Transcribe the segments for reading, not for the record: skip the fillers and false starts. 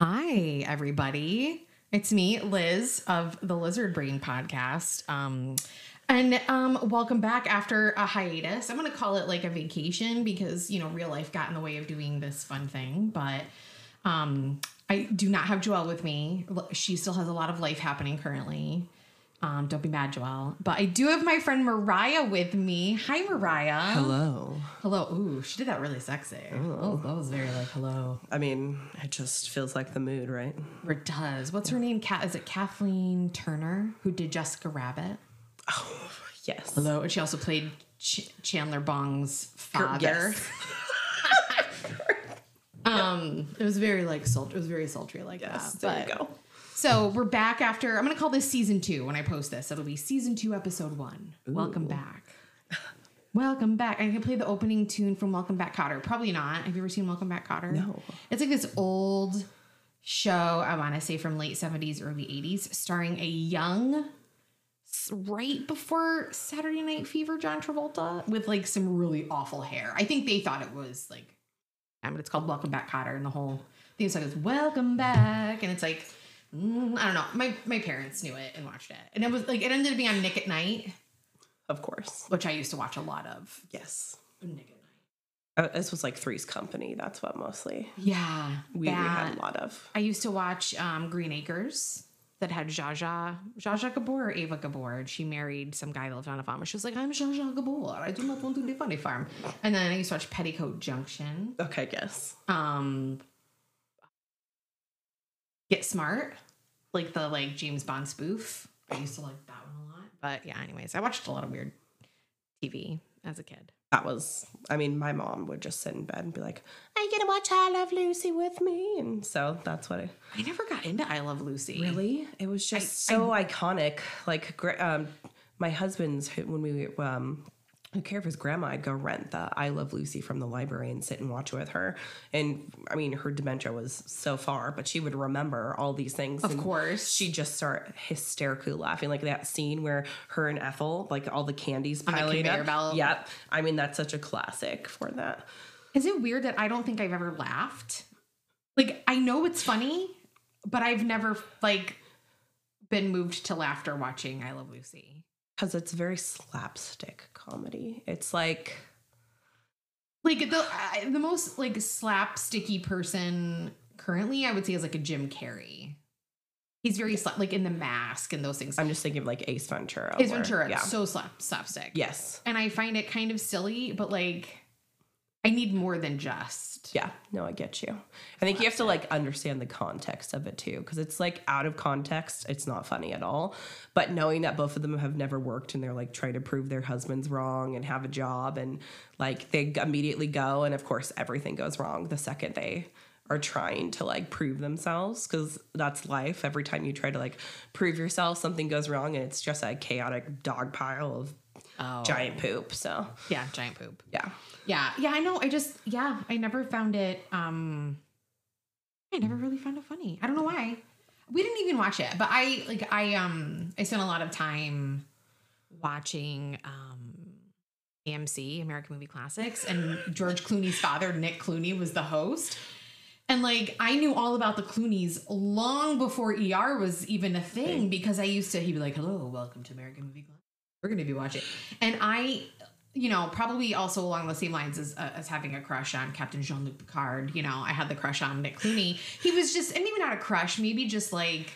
Hi, everybody. It's me, Liz, of the Lizard Brain Podcast. Welcome back after a hiatus. I'm going to call it like a vacation because, you know, real life got in the way of doing this fun thing. But I do not have Joelle with me. She still has a lot of life happening currently. Don't be mad, Joelle. But I do have my friend Mariah with me. Hi, Mariah. Hello. Hello. Ooh, she did that really sexy. Oh, that was very like, hello. I mean, it just feels like the mood, right? It does. What's her name? Is it Kathleen Turner, who did Jessica Rabbit? Oh, yes. Hello. And she also played Chandler Bong's father. Yes. It was very like sultry. It was very sultry like yes, that. There you go. So we're back after. I'm gonna call this season 2 when I post this. It'll be season 2, episode 1. Ooh. Welcome back. Welcome back. I can play the opening tune from Welcome Back, Cotter. Probably not. Have you ever seen Welcome Back, Cotter? No. It's like this old show. I want to say from late 70s, early 80s, starring a young, right before Saturday Night Fever, John Travolta, with like some really awful hair. I think they thought it was like. But it's called Welcome Back, Cotter, and the whole theme song is Welcome Back, and it's like I don't know. My parents knew it and watched it, and it was like it ended up being on Nick at Night, of course, which I used to watch a lot of. Yes, Nick at Night. This was like Three's Company. That's what mostly. Yeah, we had a lot of. I used to watch Green Acres that had Zsa Zsa Gabor or Ava Gabor. And she married some guy that lived on a farm. She was like, I'm Zsa Zsa Gabor. I do not want to live on a farm. And then I used to watch Petticoat Junction. Okay, guess. Get Smart, like the like James Bond spoof. I used to like that one a lot. But yeah, anyways, I watched a lot of weird TV as a kid. That was, I mean, my mom would just sit in bed and be like, I'm going to watch I Love Lucy with me. And so that's what I never got into I Love Lucy. Really? It was just iconic. Like my husband's, when we took care of his grandma, I'd go rent the I Love Lucy from the library and sit and watch with her. And I mean, her dementia was so far, but she would remember all these things. Of course. She'd just start hysterically laughing. Like that scene where her and Ethel, like all the candies piling up. Belt. Yep. I mean, that's such a classic for that. Is it weird that I don't think I've ever laughed? Like, I know it's funny, but I've never like been moved to laughter watching I Love Lucy. Because it's very slapstick comedy. It's like the most like slapsticky person currently, I would say, is like a Jim Carrey. He's very like in The Mask and those things. I'm just thinking of like Ace Ventura. Ace Ventura, yeah. So slapstick. Yes, and I find it kind of silly, but like I need more than just. Yeah, no, I get you. I think you have to like understand the context of it too, because it's like out of context, it's not funny at all. But knowing that both of them have never worked and they're like trying to prove their husband's wrong and have a job, and like they immediately go, and of course everything goes wrong the second they are trying to like prove themselves, because that's life. Every time you try to like prove yourself, something goes wrong, and it's just a chaotic dog pile of giant poop. So yeah, giant poop. Yeah. Yeah. Yeah, I know. I never found it. I never really found it funny. I don't know why. We didn't even watch it, but I spent a lot of time watching, AMC, American Movie Classics, and George Clooney's father, Nick Clooney, was the host. And like, I knew all about the Clooney's long before ER was even a thing, because he'd be like, hello, welcome to American Movie Classics. We're going to be watching. And you know, probably also along the same lines as having a crush on Captain Jean-Luc Picard. You know, I had the crush on Nick Clooney. He was just, and maybe not a crush, maybe just like,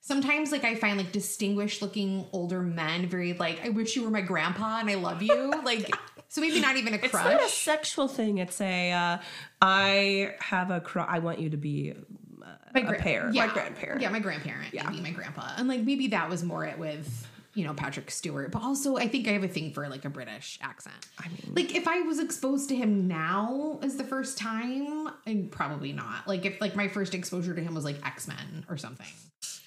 sometimes like I find like distinguished looking older men very like, I wish you were my grandpa and I love you. Like, so maybe not even a crush. It's not a sexual thing. It's a, I want you to be my grandparent. Yeah, my grandparent. Yeah. Maybe my grandpa. And like, maybe that was more it with, you know, Patrick Stewart, but also I think I have a thing for like a British accent. I mean, like if I was exposed to him now as the first time, and probably not. Like if like my first exposure to him was like X-Men or something.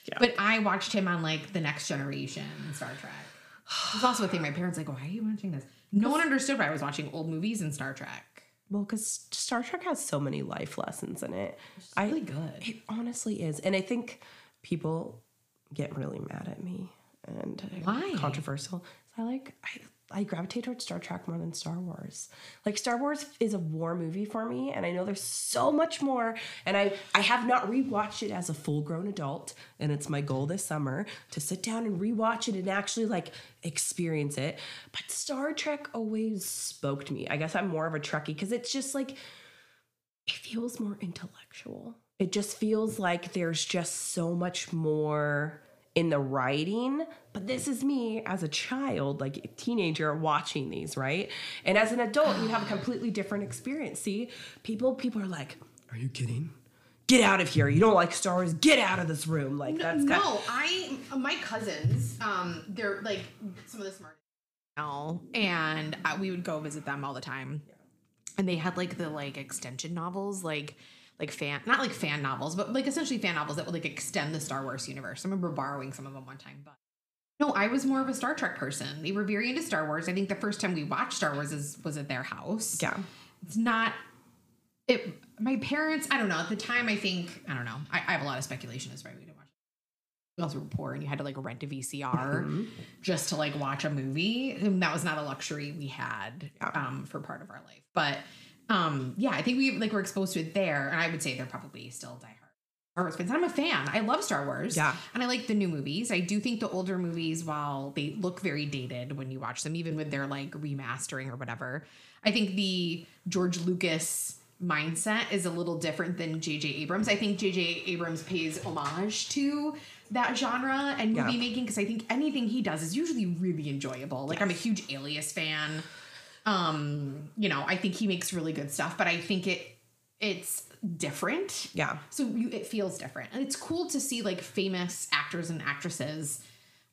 Yeah. But I watched him on like The Next Generation, Star Trek. It's also a thing my parents like, why are you watching this? No one understood why I was watching old movies and Star Trek. Well, because Star Trek has so many life lessons in it. It's really good. It honestly is. And I think people get really mad at me and why? Controversial. So I gravitate towards Star Trek more than Star Wars. Like, Star Wars is a war movie for me, and I know there's so much more, and I have not rewatched it as a full-grown adult, and it's my goal this summer to sit down and rewatch it and actually, like, experience it. But Star Trek always spoke to me. I guess I'm more of a Trekkie because it's just, like, it feels more intellectual. It just feels like there's just so much more in the writing, but this is me as a child, like a teenager, watching these, right? And as an adult, you have a completely different experience. See, people are like, "Are you kidding? Get out of here! You don't like Star Wars? Get out of this room!" Like my cousins, they're like some of the smartest now, and we would go visit them all the time, and they had like the like extension novels, like fan, not like fan novels, but like essentially fan novels that would like extend the Star Wars universe. I remember borrowing some of them one time, but no, I was more of a Star Trek person. They were very into Star Wars. I think the first time we watched Star Wars was at their house. Yeah. It's not it. My parents, I don't know at the time. I think, I don't know. I have a lot of speculation as to why we didn't watch it. We also were poor and you had to like rent a VCR just to like watch a movie. And that was not a luxury we had for part of our life, but yeah, I think we like were exposed to it there, and I would say they're probably still diehard Star Wars fans. I'm a fan. I love Star Wars. Yeah, and I like the new movies. I do think the older movies, while they look very dated when you watch them, even with their like remastering or whatever, I think the George Lucas mindset is a little different than JJ Abrams. I think JJ Abrams pays homage to that genre and movie making because I think anything he does is usually really enjoyable. Like I'm a huge Alias fan. You know, I think he makes really good stuff, but I think it's different. Yeah. So it feels different. And it's cool to see like famous actors and actresses,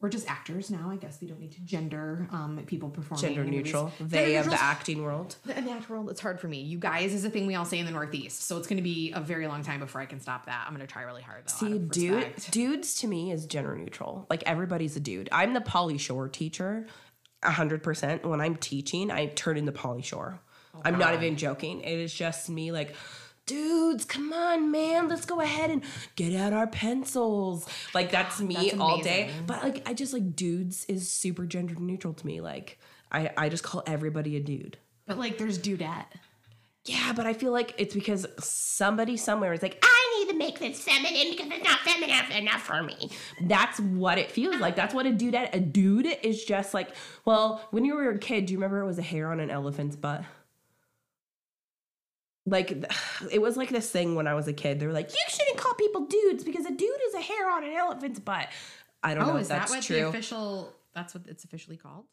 or just actors now, I guess they don't need to gender, people performing. Gender neutral. They of the acting world. In the acting world, it's hard for me. You guys is a thing we all say in the Northeast. So it's going to be a very long time before I can stop that. I'm going to try really hard though. See, dudes to me is gender neutral. Like everybody's a dude. I'm the Pauly Shore teacher. 100%. When I'm teaching, I turn into Pauly Shore. Oh, I'm not even joking. It is just me like, dudes, come on, man. Let's go ahead and get out our pencils. Like, that's me all day. But, like, I just, like, dudes is super gender neutral to me. Like, I just call everybody a dude. But, like, there's dudette. Yeah, but I feel like it's because somebody somewhere is like, I need to make this feminine because it's not feminine enough for me. That's what it feels like. That's what a dudette. A dude is just like, well, when you were a kid, do you remember it was a hair on an elephant's butt? Like, it was like this thing when I was a kid. They were like, you shouldn't call people dudes because a dude is a hair on an elephant's butt. I don't know if that's true. Oh, is that what the official, that's what it's officially called?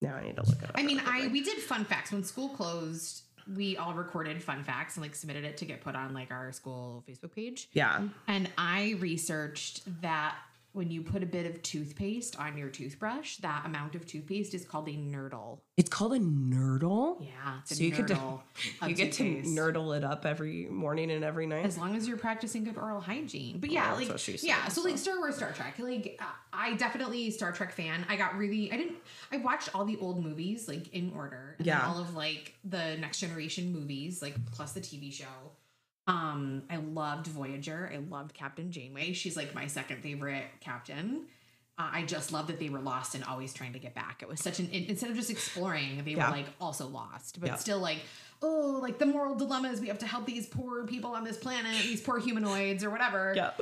Now I need to look it up. I mean, we did fun facts when school closed. We all recorded fun facts and like submitted it to get put on like our school Facebook page. Yeah. And I researched that when you put a bit of toothpaste on your toothbrush, that amount of toothpaste is called a nurdle. It's called a nurdle? Yeah. It's so a nurdle. You get to nurdle it up every morning and every night. As long as you're practicing good oral hygiene. But yeah, like, so like Star Wars, Star Trek. Like, I definitely Star Trek fan. I watched all the old movies, like, in order. And all of, like, the Next Generation movies, like, plus the TV show. I loved Voyager. I loved Captain Janeway. She's like my second favorite captain. I just love that they were lost and always trying to get back. It was such an, instead of just exploring, they were like also lost, but still like, oh, like the moral dilemmas. We have to help these poor people on this planet, these poor humanoids or whatever. Yep.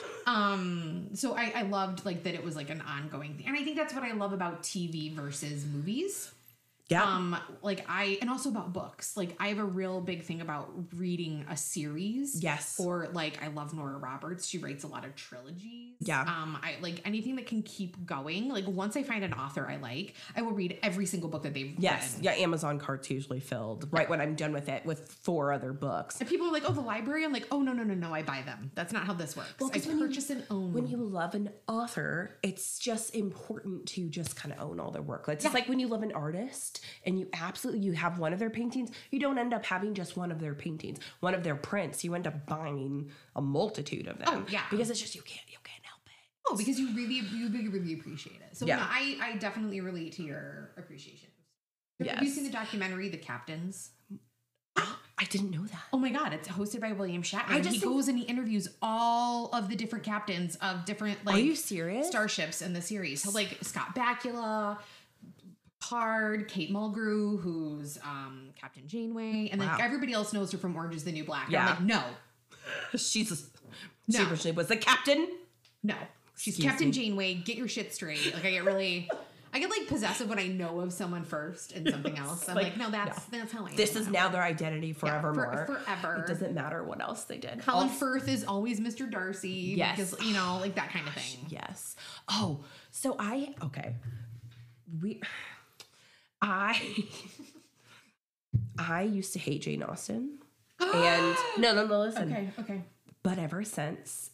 So I loved like that it was like an ongoing thing. And I think that's what I love about TV versus movies. Yeah. And also about books. Like, I have a real big thing about reading a series. Yes. Or, like, I love Nora Roberts. She writes a lot of trilogies. Yeah. I like anything that can keep going. Like, once I find an author I like, I will read every single book that they've written. Yeah, Amazon cart's usually filled when I'm done with it with 4 other books. And people are like, oh, the library? I'm like, oh, no, I buy them. That's not how this works. Well, I purchase and own. When you love an author, it's just important to just kind of own all their work. It's just like when you love an artist, and you have one of their paintings, you don't end up having just one of their paintings, one of their prints. You end up buying a multitude of them. Oh, yeah. Because it's just you can't help it. Oh, because you really appreciate it. So no, I definitely relate to your appreciation. Have you seen the documentary The Captains? I didn't know that. Oh my God, it's hosted by William Shatner. He goes and he interviews all of the different captains of different, like, are you serious? Starships in the series. So, like, Scott Bakula, Picard, Kate Mulgrew, who's Captain Janeway, and then everybody else knows her from Orange is the New Black. Yeah. I'm like, no. She originally was the captain. No. She's Captain Janeway. Get your shit straight. Like, I get possessive when I know of someone first and something else. I'm like, that's how I am. This is now their identity forevermore. Forever. It doesn't matter what else they did. Colin Firth is always Mr. Darcy. Yes. Because, that kind of thing. Yes. Oh, so I used to hate Jane Austen. And no, listen. Okay. But ever since,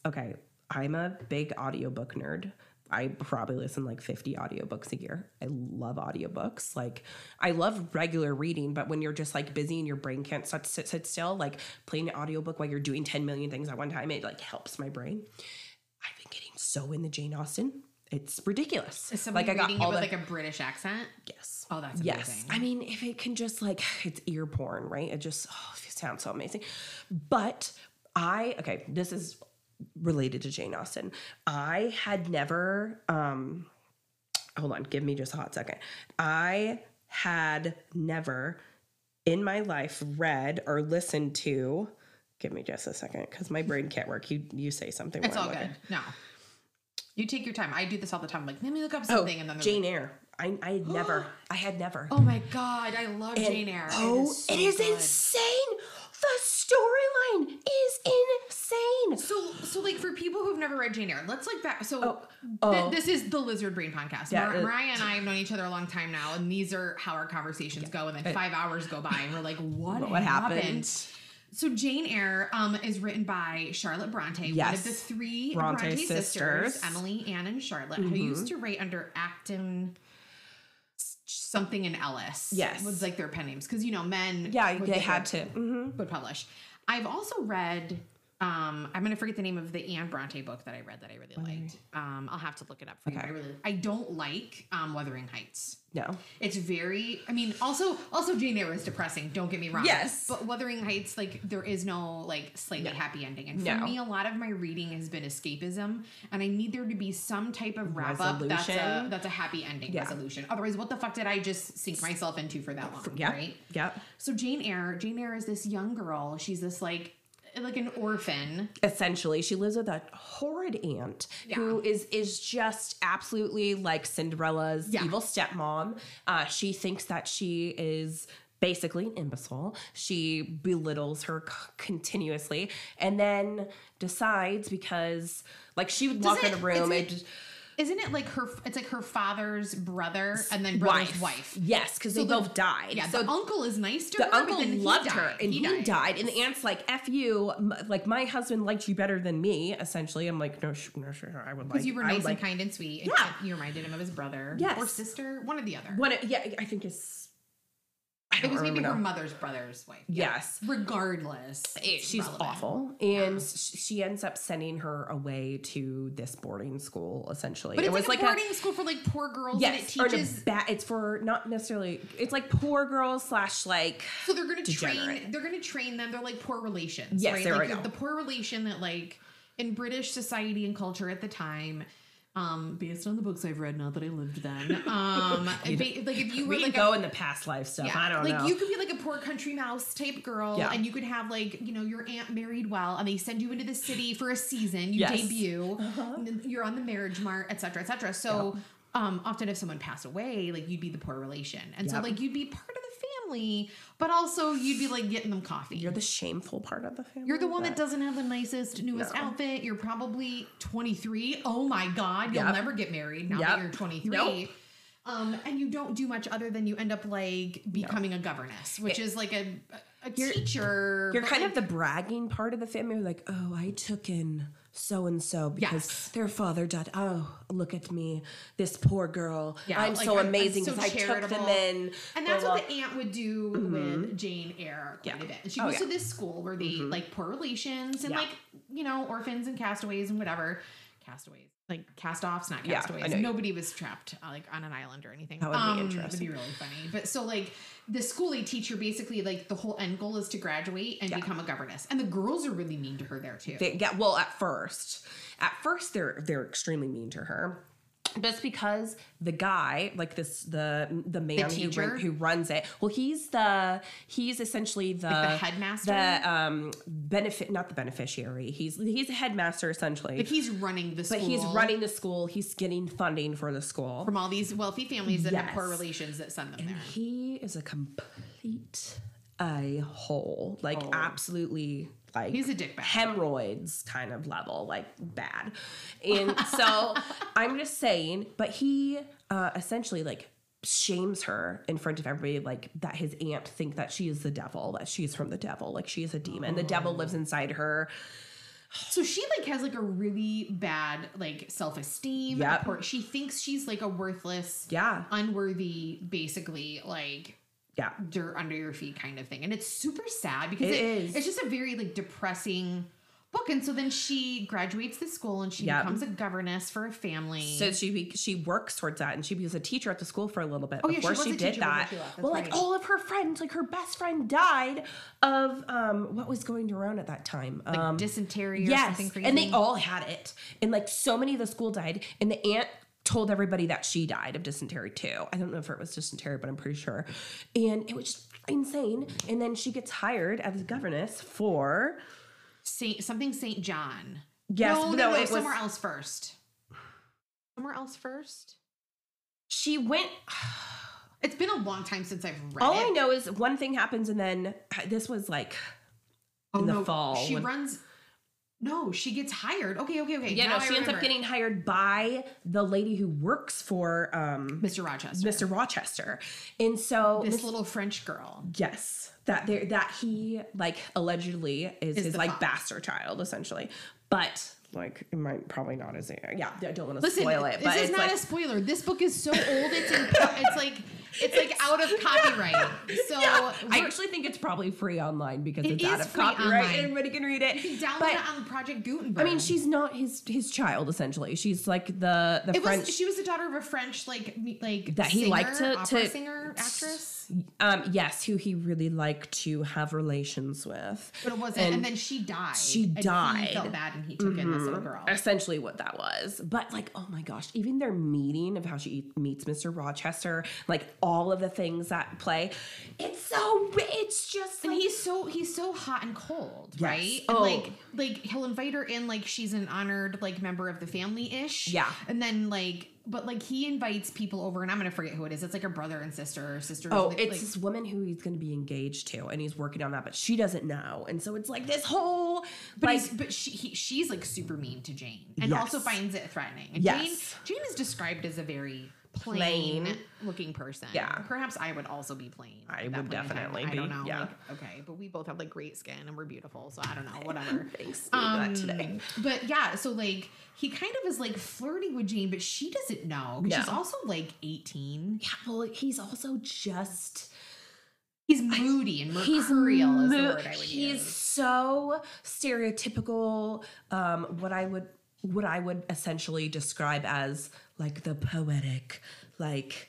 I'm a big audiobook nerd. I probably listen 50 audiobooks a year. I love audiobooks. I love regular reading, but when you're just busy and your brain can't sit still, playing an audiobook while you're doing 10 million things at one time, it helps my brain. I've been getting so into Jane Austen. It's ridiculous. Is somebody reading it with a British accent? Yes. Oh, that's amazing. Yes. I mean, if it can just it's ear porn, right? It just it sounds so amazing. But this is related to Jane Austen. I had never, hold on, give me just a hot second. I had never in my life read or listened to, give me just a second, because my brain can't work. You say something. It's all good. No. You take your time. I do this all the time. I'm like, let me look up something. And then Jane Eyre. I had never. Oh my God. I love Jane Eyre. Oh, it is insane. The storyline is insane. So for people who've never read Jane Eyre, let's back. So this is the Lizard Brain Podcast. Yeah, Mariah and I have known each other a long time now. And these are how our conversations go. And then 5 hours go by and we're like, what happened? So Jane Eyre is written by Charlotte Bronte, one of the three Bronte sisters, Emily, Anne, and Charlotte, who used to write under Acton something and Ellis. Yes. It was their pen names. Because, men would publish. I've also read, I'm going to forget the name of the Anne Bronte book that I read that I really liked. I'll have to look it up for you. I don't like Wuthering Heights. No. It's very, also Jane Eyre is depressing. Don't get me wrong. Yes. But Wuthering Heights, there is no, slightly happy ending. And for me, a lot of my reading has been escapism. And I need there to be some type of wrap-up that's a happy ending resolution. Otherwise, what the fuck did I just sink myself into for that long, right? Yeah. So Jane Eyre is this young girl. She's this, an orphan. Essentially, she lives with a horrid aunt who is just absolutely Cinderella's evil stepmom. She thinks that she is basically an imbecile. She belittles her continuously and then decides because she would walk in a room and... Isn't it her father's brother and then brother's wife? Yes, because they both died. Yeah, so the uncle is nice to her. The uncle loved her, and he died. And the aunt's like, "F you!" My husband liked you better than me. Essentially, I'm like, no, I would like because you were nice and kind and sweet. And you reminded him of his brother, or sister, one or the other. I think it's. It was maybe her mother's brother's wife. Yes. Regardless. She's awful. And she ends up sending her away to this boarding school, essentially. But it was a boarding school for poor girls. Yes. And it teaches. It's for not necessarily. It's poor girls / So they're going to train. They're going to train them. They're poor relations. Yes. Right? There we go. The poor relation that in British society and culture at the time. Based on the books I've read, not that I lived then. If you were go in the past life stuff, I don't know. You could be a poor country mouse type girl, and you could have your aunt married well, and they send you into the city for a season. You debut, and then you're on the marriage mart, etc., etc. So, often if someone passed away, you'd be the poor relation, and so you'd be part of the family, but also you'd be getting them coffee. You're the shameful part of the family. You're the one that doesn't have the nicest, newest outfit. You're probably 23. Oh my God, you'll never get married now that you're 23. Nope. And you don't do much other than you end up becoming a governess, which is a teacher. You're kind of the bragging part of the family. You're I took in so-and-so because their father died. Oh, look at me, this poor girl. Yeah, I'm so amazing because I took them in. And that's what the aunt would do with Jane Eyre quite a bit. And she goes to this school where they poor relations and orphans and castaways. like cast-offs, not castaways. Nobody was trapped like on an island or anything. That would be interesting. It would be really funny. But so like the schoolie teacher, basically like the whole end goal is to graduate and become a governess. And the girls are really mean to her there too. Well, at first they're extremely mean to her. But it's because the guy, like this, the man who runs it. Well, he's essentially the headmaster, not the beneficiary. He's a headmaster essentially. But he's running the school. He's getting funding for the school from all these wealthy families that have poor relations that send them there. He is a complete a-hole, absolutely. Like he's a dickbag, hemorrhoids kind of level, like bad. And so I'm just saying, but he essentially like shames her in front of everybody, like that his aunt think that she is the devil, that she's from the devil, like she is a demon. The devil lives inside her. So she like has like a really bad like self-esteem. Yep. She thinks she's like a worthless, unworthy, basically like. Yeah. Dirt under your feet kind of thing. And it's super sad because it's just a very like depressing book. And so then she graduates the school and she becomes a governess for a family. So she works towards that and she becomes a teacher at the school for a little bit. Before she did that. Like all of her friends, like her best friend died of what was going around at that time? Like dysentery or something crazy. And they all had it. And like so many of the school died, and the aunt told everybody that she died of dysentery too. I don't know if it was dysentery, but I'm pretty sure. And it was just insane. And then she gets hired as a governess for St. John. Yes, no, it was somewhere else first. She went. It's been a long time since I've read it. All I know is one thing happens, and then this was like the fall. She gets hired. Okay. Yeah, she ends up getting hired by the lady who works for Mr. Rochester. And so this little French girl. Yes. That he like allegedly is his like bastard child, essentially. But like it might probably not as I don't want to spoil it. But this is not a spoiler. This book is so old it's out of copyright. So I actually think it's probably free online because it's out of copyright. Online. Everybody can read it. You can download it on Project Gutenberg. I mean, she's not his child essentially. She's like the French. She was the daughter of a French like that singer, he liked to singer actress. Yes, who he really liked to have relations with. But it wasn't. And then she died. He felt bad and he took in this little girl. Essentially, what that was. But like, oh my gosh, even their meeting of how she meets Mr. Rochester, like. All of the things that play, it's just like, and he's so hot and cold, right? And like he'll invite her in like she's an honored like member of the family ish, and then like but like he invites people over, and I'm gonna forget who it is. It's like a brother and sister or sister. Oh, it's like, this woman who he's gonna be engaged to, and he's working on that, but she doesn't know, and so it's like this whole. But she's like super mean to Jane, and also finds it threatening. And Jane is described as a very plain looking person. Yeah. Perhaps I would also be plain. I would definitely be. I don't know. Yeah. Like, okay. But we both have like great skin and we're beautiful. So I don't know. Whatever. Thanks for that today. But yeah. So like he kind of is like flirting with Jane, but she doesn't know. She's also like 18. Yeah. Well, he's also just. He's moody and mercurial is the word I would use. He's so stereotypical. What I would essentially describe as like the poetic, like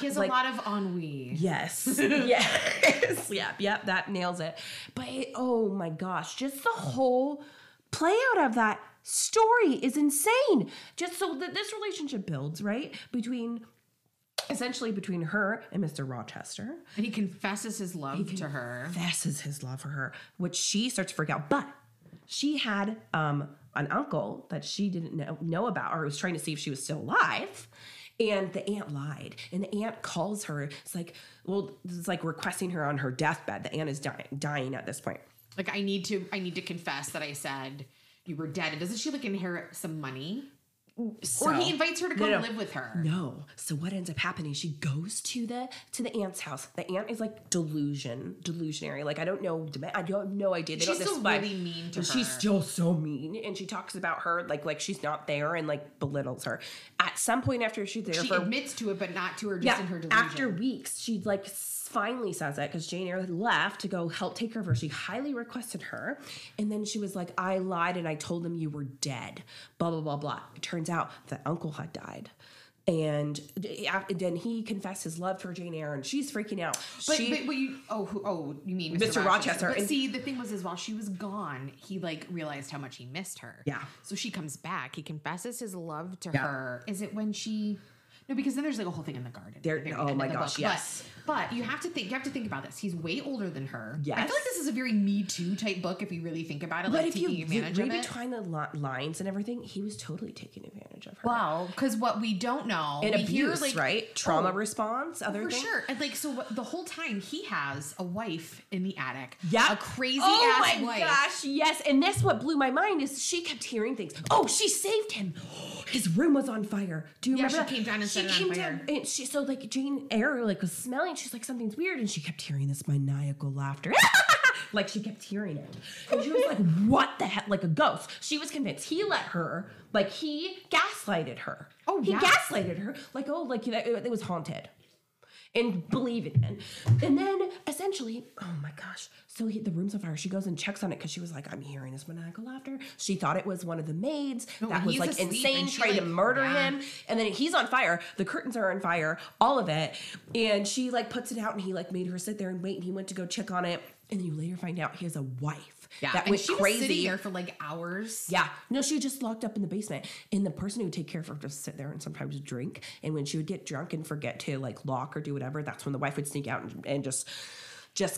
he has like, a lot of ennui. Yes. Yes. Yep, that nails it. But oh my gosh, just the whole play out of that story is insane. Just so that this relationship builds, right? Essentially between her and Mr. Rochester. And he confesses his love for her, which she starts to freak out. But she had an uncle that she didn't know about, or was trying to see if she was still alive, and the aunt lied. And the aunt calls her. It's like, well, it's like requesting her on her deathbed. The aunt is dying at this point. Like, I need to confess that I said you were dead. And doesn't she like inherit some money? So, or he invites her to go live with her. No. So what ends up happening, she goes to the aunt's house. The aunt is like delusionary. Like, I have no idea. She's still really mean to her. She's still so mean. And she talks about her like she's not there and like belittles her. At some point after she's there. She admits to it, but not to her, just in her delusion. After weeks, she like finally says it because Jane Eyre left to go help take care of her. She highly requested her. And then she was like, I lied and I told them you were dead. Blah, blah, blah, blah. It turns out the uncle had died. And then he confessed his love for Jane Eyre, and she's freaking out. But you mean Mr. Rochester. But see, the thing was, is while she was gone, he like realized how much he missed her. Yeah. So she comes back. He confesses his love to her. Is it when she? No, because then there's like a whole thing in the garden. Oh my gosh, yes. But you have to think. You have to think about this. He's way older than her. Yes. I feel like this is a very Me Too type book if you really think about it. But like if you read between the lines and everything, he was totally taking advantage of her. Wow, because what we don't know, and abuse, like, right? Trauma response, other things. For sure. And like, so the whole time he has a wife in the attic. Yeah. A crazy ass wife. Oh my gosh, yes. And that's what blew my mind is she kept hearing things. Oh, she saved him. His room was on fire. Do you remember? She came down and she came down, and she so like Jane Eyre like was smelling. She's like, something's weird, and she kept hearing this maniacal laughter. Like she kept hearing it, and she was like, "What the heck?" Like a ghost. She was convinced he let her. Like he gaslighted her. Oh, he gaslighted her. Like it was haunted, and believe it. And then essentially, oh my gosh. So the room's on fire. She goes and checks on it because she was like, I'm hearing this maniacal laughter. She thought it was one of the maids that was like insane, trying to murder him. And then he's on fire. The curtains are on fire. All of it. And she like puts it out and he like made her sit there and wait. And he went to go check on it. And then you later find out he has a wife that went crazy. Was sitting there for like hours. Yeah. No, she just locked up in the basement. And the person who would take care of her would just sit there and sometimes drink. And when she would get drunk and forget to like lock or do whatever, that's when the wife would sneak out and just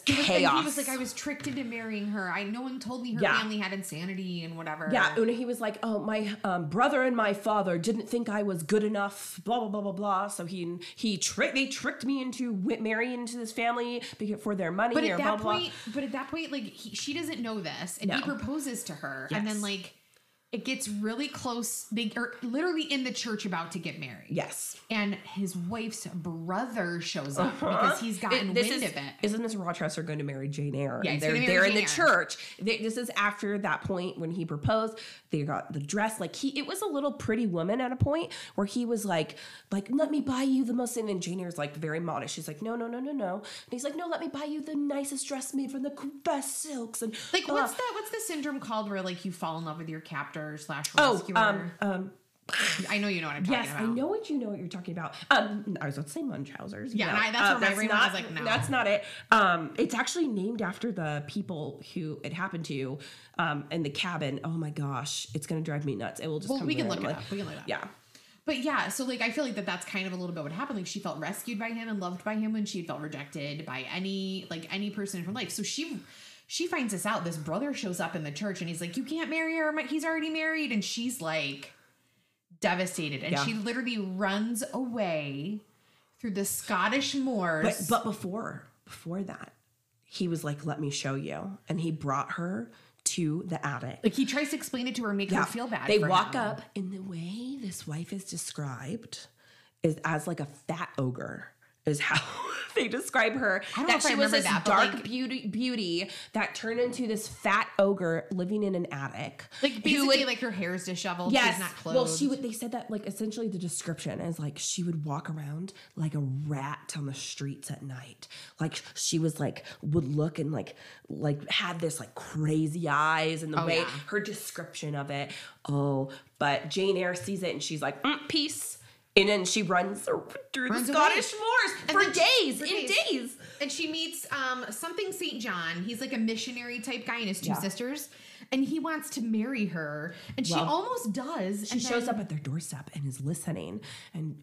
chaos. And he was like, I was tricked into marrying her. No one told me her family had insanity and whatever. Yeah, and he was like, oh, my brother and my father didn't think I was good enough, blah, blah, blah, blah, blah. So they tricked me into marrying into this family for their money. But at that point, like, she doesn't know this, and he proposes to her. Yes. And then, like, it gets really close. They are literally in the church about to get married. Yes. And his wife's brother shows up because he's gotten wind of it. Isn't Mr. Rochester going to marry Jane Eyre? Yeah, they're in the church. This is after that point when he proposed. They got the dress. Like it was a little Pretty Woman at a point where he was like, let me buy you the most. And then Jane Eyre's like very modest. She's like, no. And he's like, no, let me buy you the nicest dress made from the best silks. And like, what's the syndrome called where like you fall in love with your captor? /rescuer. I know you know what I'm talking about. Yes, I know what you're talking about. I was about to say Munchausen's. Yeah, no, that's what my brain was like, no. That's not it. It's actually named after the people who it happened to in the cabin. Oh my gosh, it's going to drive me nuts. It will just come we can look it up. We can look it up. Yeah. But yeah, so like I feel like that's kind of a little bit what happened. Like she felt rescued by him and loved by him when she felt rejected by any person in her life. So she finds this out. This brother shows up in the church and he's like, you can't marry her. He's already married. And she's like devastated. And she literally runs away through the Scottish moors. But before that, he was like, let me show you. And he brought her to the attic. Like he tries to explain it to her and make her feel bad. They walk up, and the way this wife is described is as like a fat ogre. Is how they describe her. I remember she was this dark beauty that turned into this fat ogre living in an attic. Like basically, like her hair is disheveled. Yes. She's not clothed. Well, they said that like essentially the description is like she would walk around like a rat on the streets at night. Like she was like would look and like had this like crazy eyes and the way her description of it. Oh, but Jane Eyre sees it and she's like peace. And then she runs through the Scottish moors for days. And she meets something St. John. He's like a missionary type guy and his two sisters. And he wants to marry her. And she almost does. She shows up at their doorstep and is listening.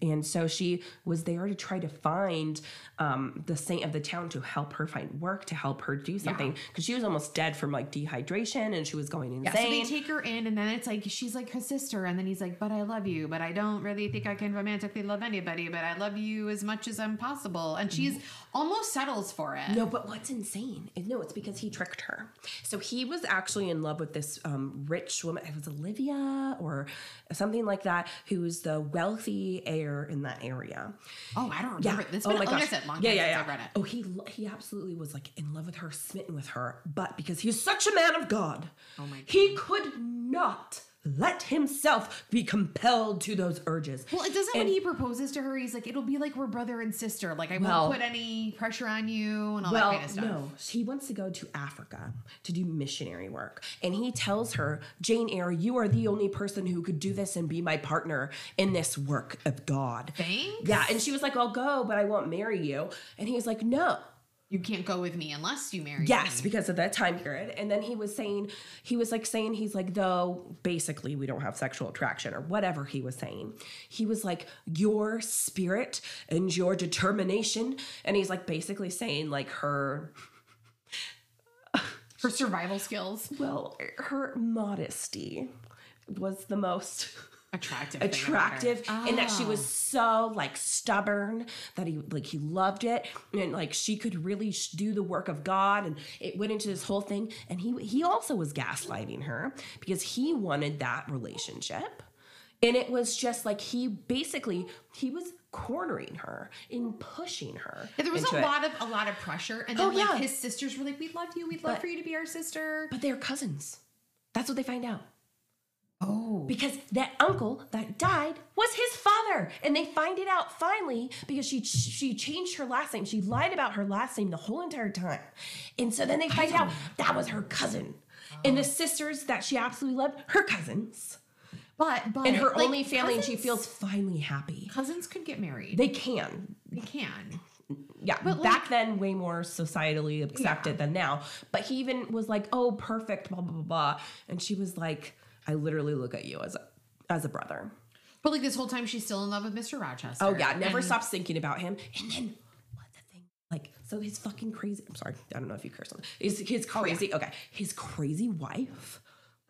And so she was there to try to find the saint of the town to help her find work, to help her do something. Because she was almost dead from like dehydration and she was going insane. Yeah, so they take her in and then it's like, she's like her sister. And then he's like, but I love you. But I don't really think I can romantically love anybody. But I love you as much as I'm possible. And she's almost settles for it. No, but what's insane? No, it's because he tricked her. So he was actually in love love with this rich woman. It was Olivia or something like that, who was the wealthy heir in that area. Oh, I don't remember. Yeah. This been, oh my gosh. Like I said, long time since I read it. Oh, he absolutely was like in love with her, smitten with her. But because he was such a man of God, oh my God, he could not let himself be compelled to those urges. Well, it doesn't, when he proposes to her, he's like, it'll be like we're brother and sister. Like, I won't put any pressure on you and all that kind of stuff. No, he wants to go to Africa to do missionary work. And he tells her, Jane Eyre, you are the only person who could do this and be my partner in this work of God. Thanks? Yeah, and she was like, I'll go, but I won't marry you. And he was like, no. You can't go with me unless you marry me. Yes, because of that time period. And then he was saying, though, basically we don't have sexual attraction or whatever he was saying. He was like, your spirit and your determination. And he's like basically saying like her survival skills. Well, her modesty was the most attractive thing, and that she was so like stubborn that he loved it, and like she could really do the work of God. And it went into this whole thing, and he also was gaslighting her because he wanted that relationship, and it was just like he was cornering her and pushing her. Yeah, there was a lot of pressure, and then his sisters were like, we loved you, we'd love for you to be our sister, but they're cousins. That's what they find out. Oh. Because that uncle that died was his father. And they find it out finally because she changed her last name. She lied about her last name the whole entire time. And so then they find out that was her cousin. Oh. And the sisters that she absolutely loved, her cousins. But and her only family, cousins, and she feels finally happy. Cousins could get married. They can. They can. Yeah, but back then, way more societally accepted than now. But he even was like, oh, perfect, blah, blah, blah, blah. And she was like, I literally look at you as a brother. But like this whole time, she's still in love with Mr. Rochester. Oh yeah, never stops thinking about him. And then what the thing? Like, so his fucking crazy. I'm sorry, I don't know if you cursed on. Is his crazy? Oh, yeah. Okay, his crazy wife,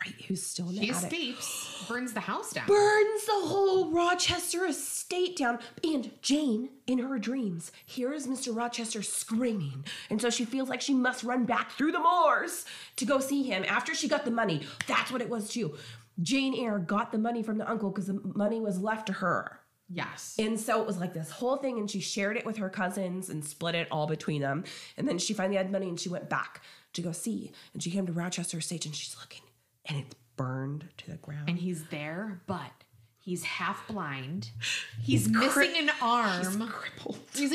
right? Who's still in the attic. She escapes, burns the house down, burns the whole Rochester estate down. And Jane, in her dreams, hears Mr. Rochester screaming, and so she feels like she must run back through the moors to go see him after she got the money. That's what it was too. Jane Eyre got the money from the uncle because the money was left to her. Yes. And so it was like this whole thing, and she shared it with her cousins and split it all between them. And then she finally had money, and she went back to go see. And she came to Rochester Estate, and she's looking, and it's burned to the ground. And he's there, but he's half blind. He's missing an arm. He's crippled. He's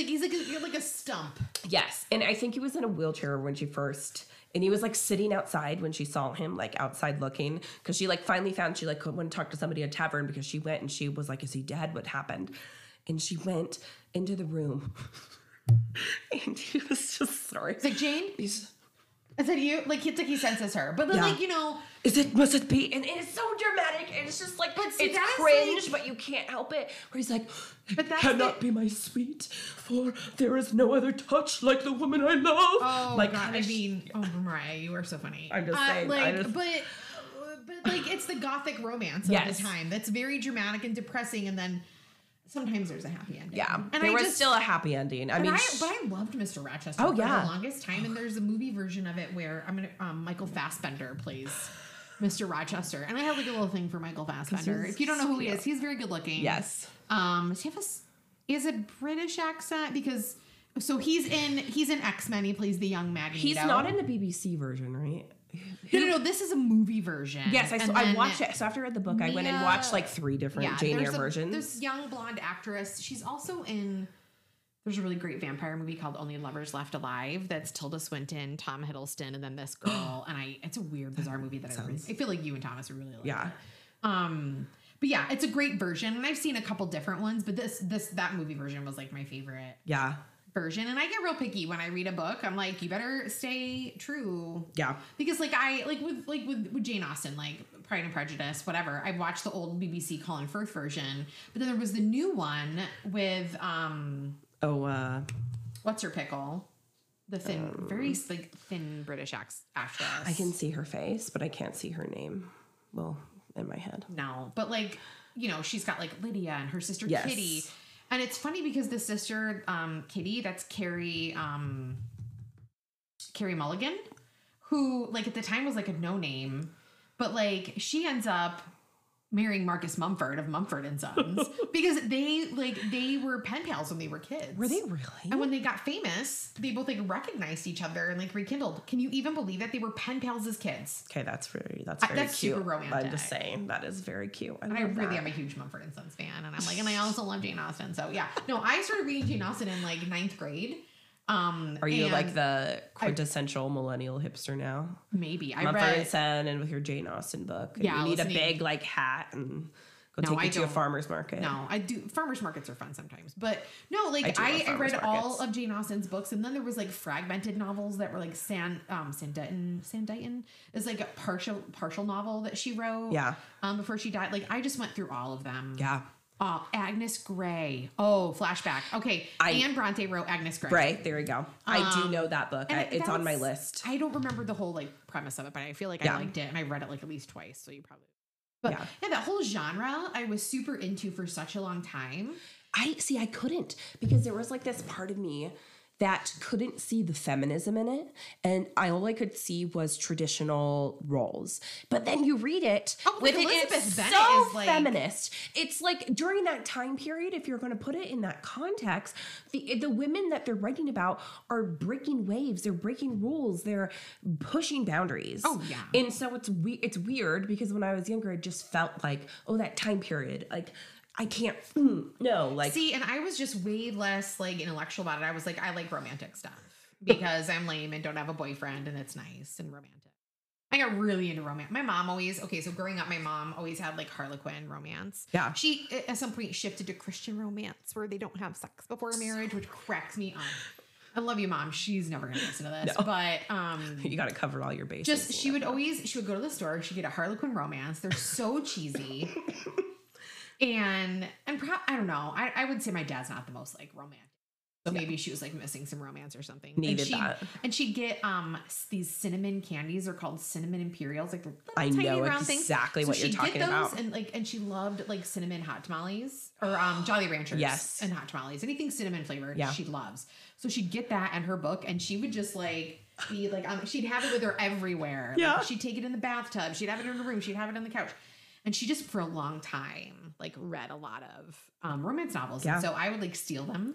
like a stump. Yes. And I think he was in a wheelchair when she first, and he was like sitting outside when she saw him, like outside looking, because she like finally found, she like went to talk to somebody at a tavern because she went and she was like, is he dead? What happened? And she went into the room and he was just sorry. It's like, Jane? Is it you? Like, it's like he senses her. But then, like, you know. Must it be? And it's so dramatic. And it's just like, but it's cringe, like, but you can't help it. Where he's like, but that cannot be my sweet, for there is no other touch like the woman I love. Oh, like, God. I mean, oh, Mariah, you are so funny. I'm just saying. Like, but, like, it's the gothic romance of the time. That's very dramatic and depressing. And then sometimes there's a happy ending. Yeah, and there was still a happy ending. But I loved Mr. Rochester for the longest time. And there's a movie version of it where Michael Fassbender plays Mr. Rochester, and I have like a little thing for Michael Fassbender. If you don't know who he is, he's very good looking. Yes. Does he have a British accent? Because he's in X-Men. He plays the young Magneto. He's not in the BBC version, right? No, this is a movie version. Yes, I watched it. So after I read the book, I went and watched like three different Jane Eyre versions. This young blonde actress, she's also in, there's a really great vampire movie called Only Lovers Left Alive. That's Tilda Swinton, Tom Hiddleston, and then this girl. And it's a weird, bizarre movie that I feel like you and Thomas would really like. Yeah. But yeah, it's a great version. And I've seen a couple different ones, but that movie version was like my favorite. Yeah. Version. And I get real picky when I read a book. I'm like, you better stay true. Yeah. Because like I with Jane Austen, like Pride and Prejudice, whatever. I watched the old BBC Colin Firth version, but then there was the new one with what's her pickle? The thin, very like thin British actress. I can see her face, but I can't see her name. Well, in my head. No, but like, you know, she's got like Lydia and her sister Kitty. And it's funny because the sister, Kitty, that's Carrie Mulligan, who, like, at the time was, like, a no-name. But, like, she ends up marrying Marcus Mumford of Mumford and Sons because they were pen pals when they were kids. Were they really? And when they got famous, they both, like, recognized each other and, like, rekindled. Can you even believe that they were pen pals as kids? Okay, that's cute. Super romantic. I'm just saying, that is very cute. I really am a huge Mumford and Sons fan, and I'm like, and I also love Jane Austen. So yeah, no, I started reading Jane Austen in like 9th grade. Are you like the quintessential millennial hipster now? Maybe. Mumford & Sons and with your Jane Austen book. And yeah, you need a big like hat and go to a farmer's market. No, I do. Farmer's markets are fun sometimes. But no, like I read all of Jane Austen's books, and then there was like fragmented novels that were like Sanditon is like a partial novel that she wrote before she died. Like I just went through all of them. Yeah. Oh, Agnes Gray. Oh, flashback. Okay. Anne Bronte wrote Agnes Gray. Right. There we go. I do know that book. It's on my list. I don't remember the whole like premise of it, but I feel like I liked it and I read it like at least twice. So you probably. But yeah, that whole genre I was super into for such a long time. I couldn't, because there was like this part of me that couldn't see the feminism in it, and all I could see was traditional roles. But then you read it, Elizabeth Bennett is like, feminist. It's like during that time period, if you're going to put it in that context, the women that they're writing about are breaking waves, they're breaking rules, they're pushing boundaries. Oh yeah. And so it's weird, because when I was younger, it just felt like, oh, that time period, like. I can't, no, like. See, and I was just way less, like, intellectual about it. I was like, I like romantic stuff because I'm lame and don't have a boyfriend, and it's nice and romantic. I got really into romance. My mom always, growing up, my mom always had, like, Harlequin romance. Yeah. She, at some point, shifted to Christian romance where they don't have sex before marriage, which cracks me up. I love you, Mom. She's never going to listen to this, but you got to cover all your bases. Just, she would go to the store, she'd get a Harlequin romance. They're so cheesy. And I don't know. I would say my dad's not the most like romantic, so maybe she was like missing some romance or something. She'd get these cinnamon candies. They're called cinnamon imperials. Like little tiny round things. Exactly what you're talking about. And she loved like cinnamon hot tamales or Jolly Ranchers. Yes, and hot tamales. Anything cinnamon flavored, she loves. So she'd get that in her book, and she would just like. Be like she'd have it with her everywhere. Yeah, like, she'd take it in the bathtub. She'd have it in her room. She'd have it on the couch. And she just, for a long time, like, read a lot of romance novels. Yeah. And so I would, like, steal them. And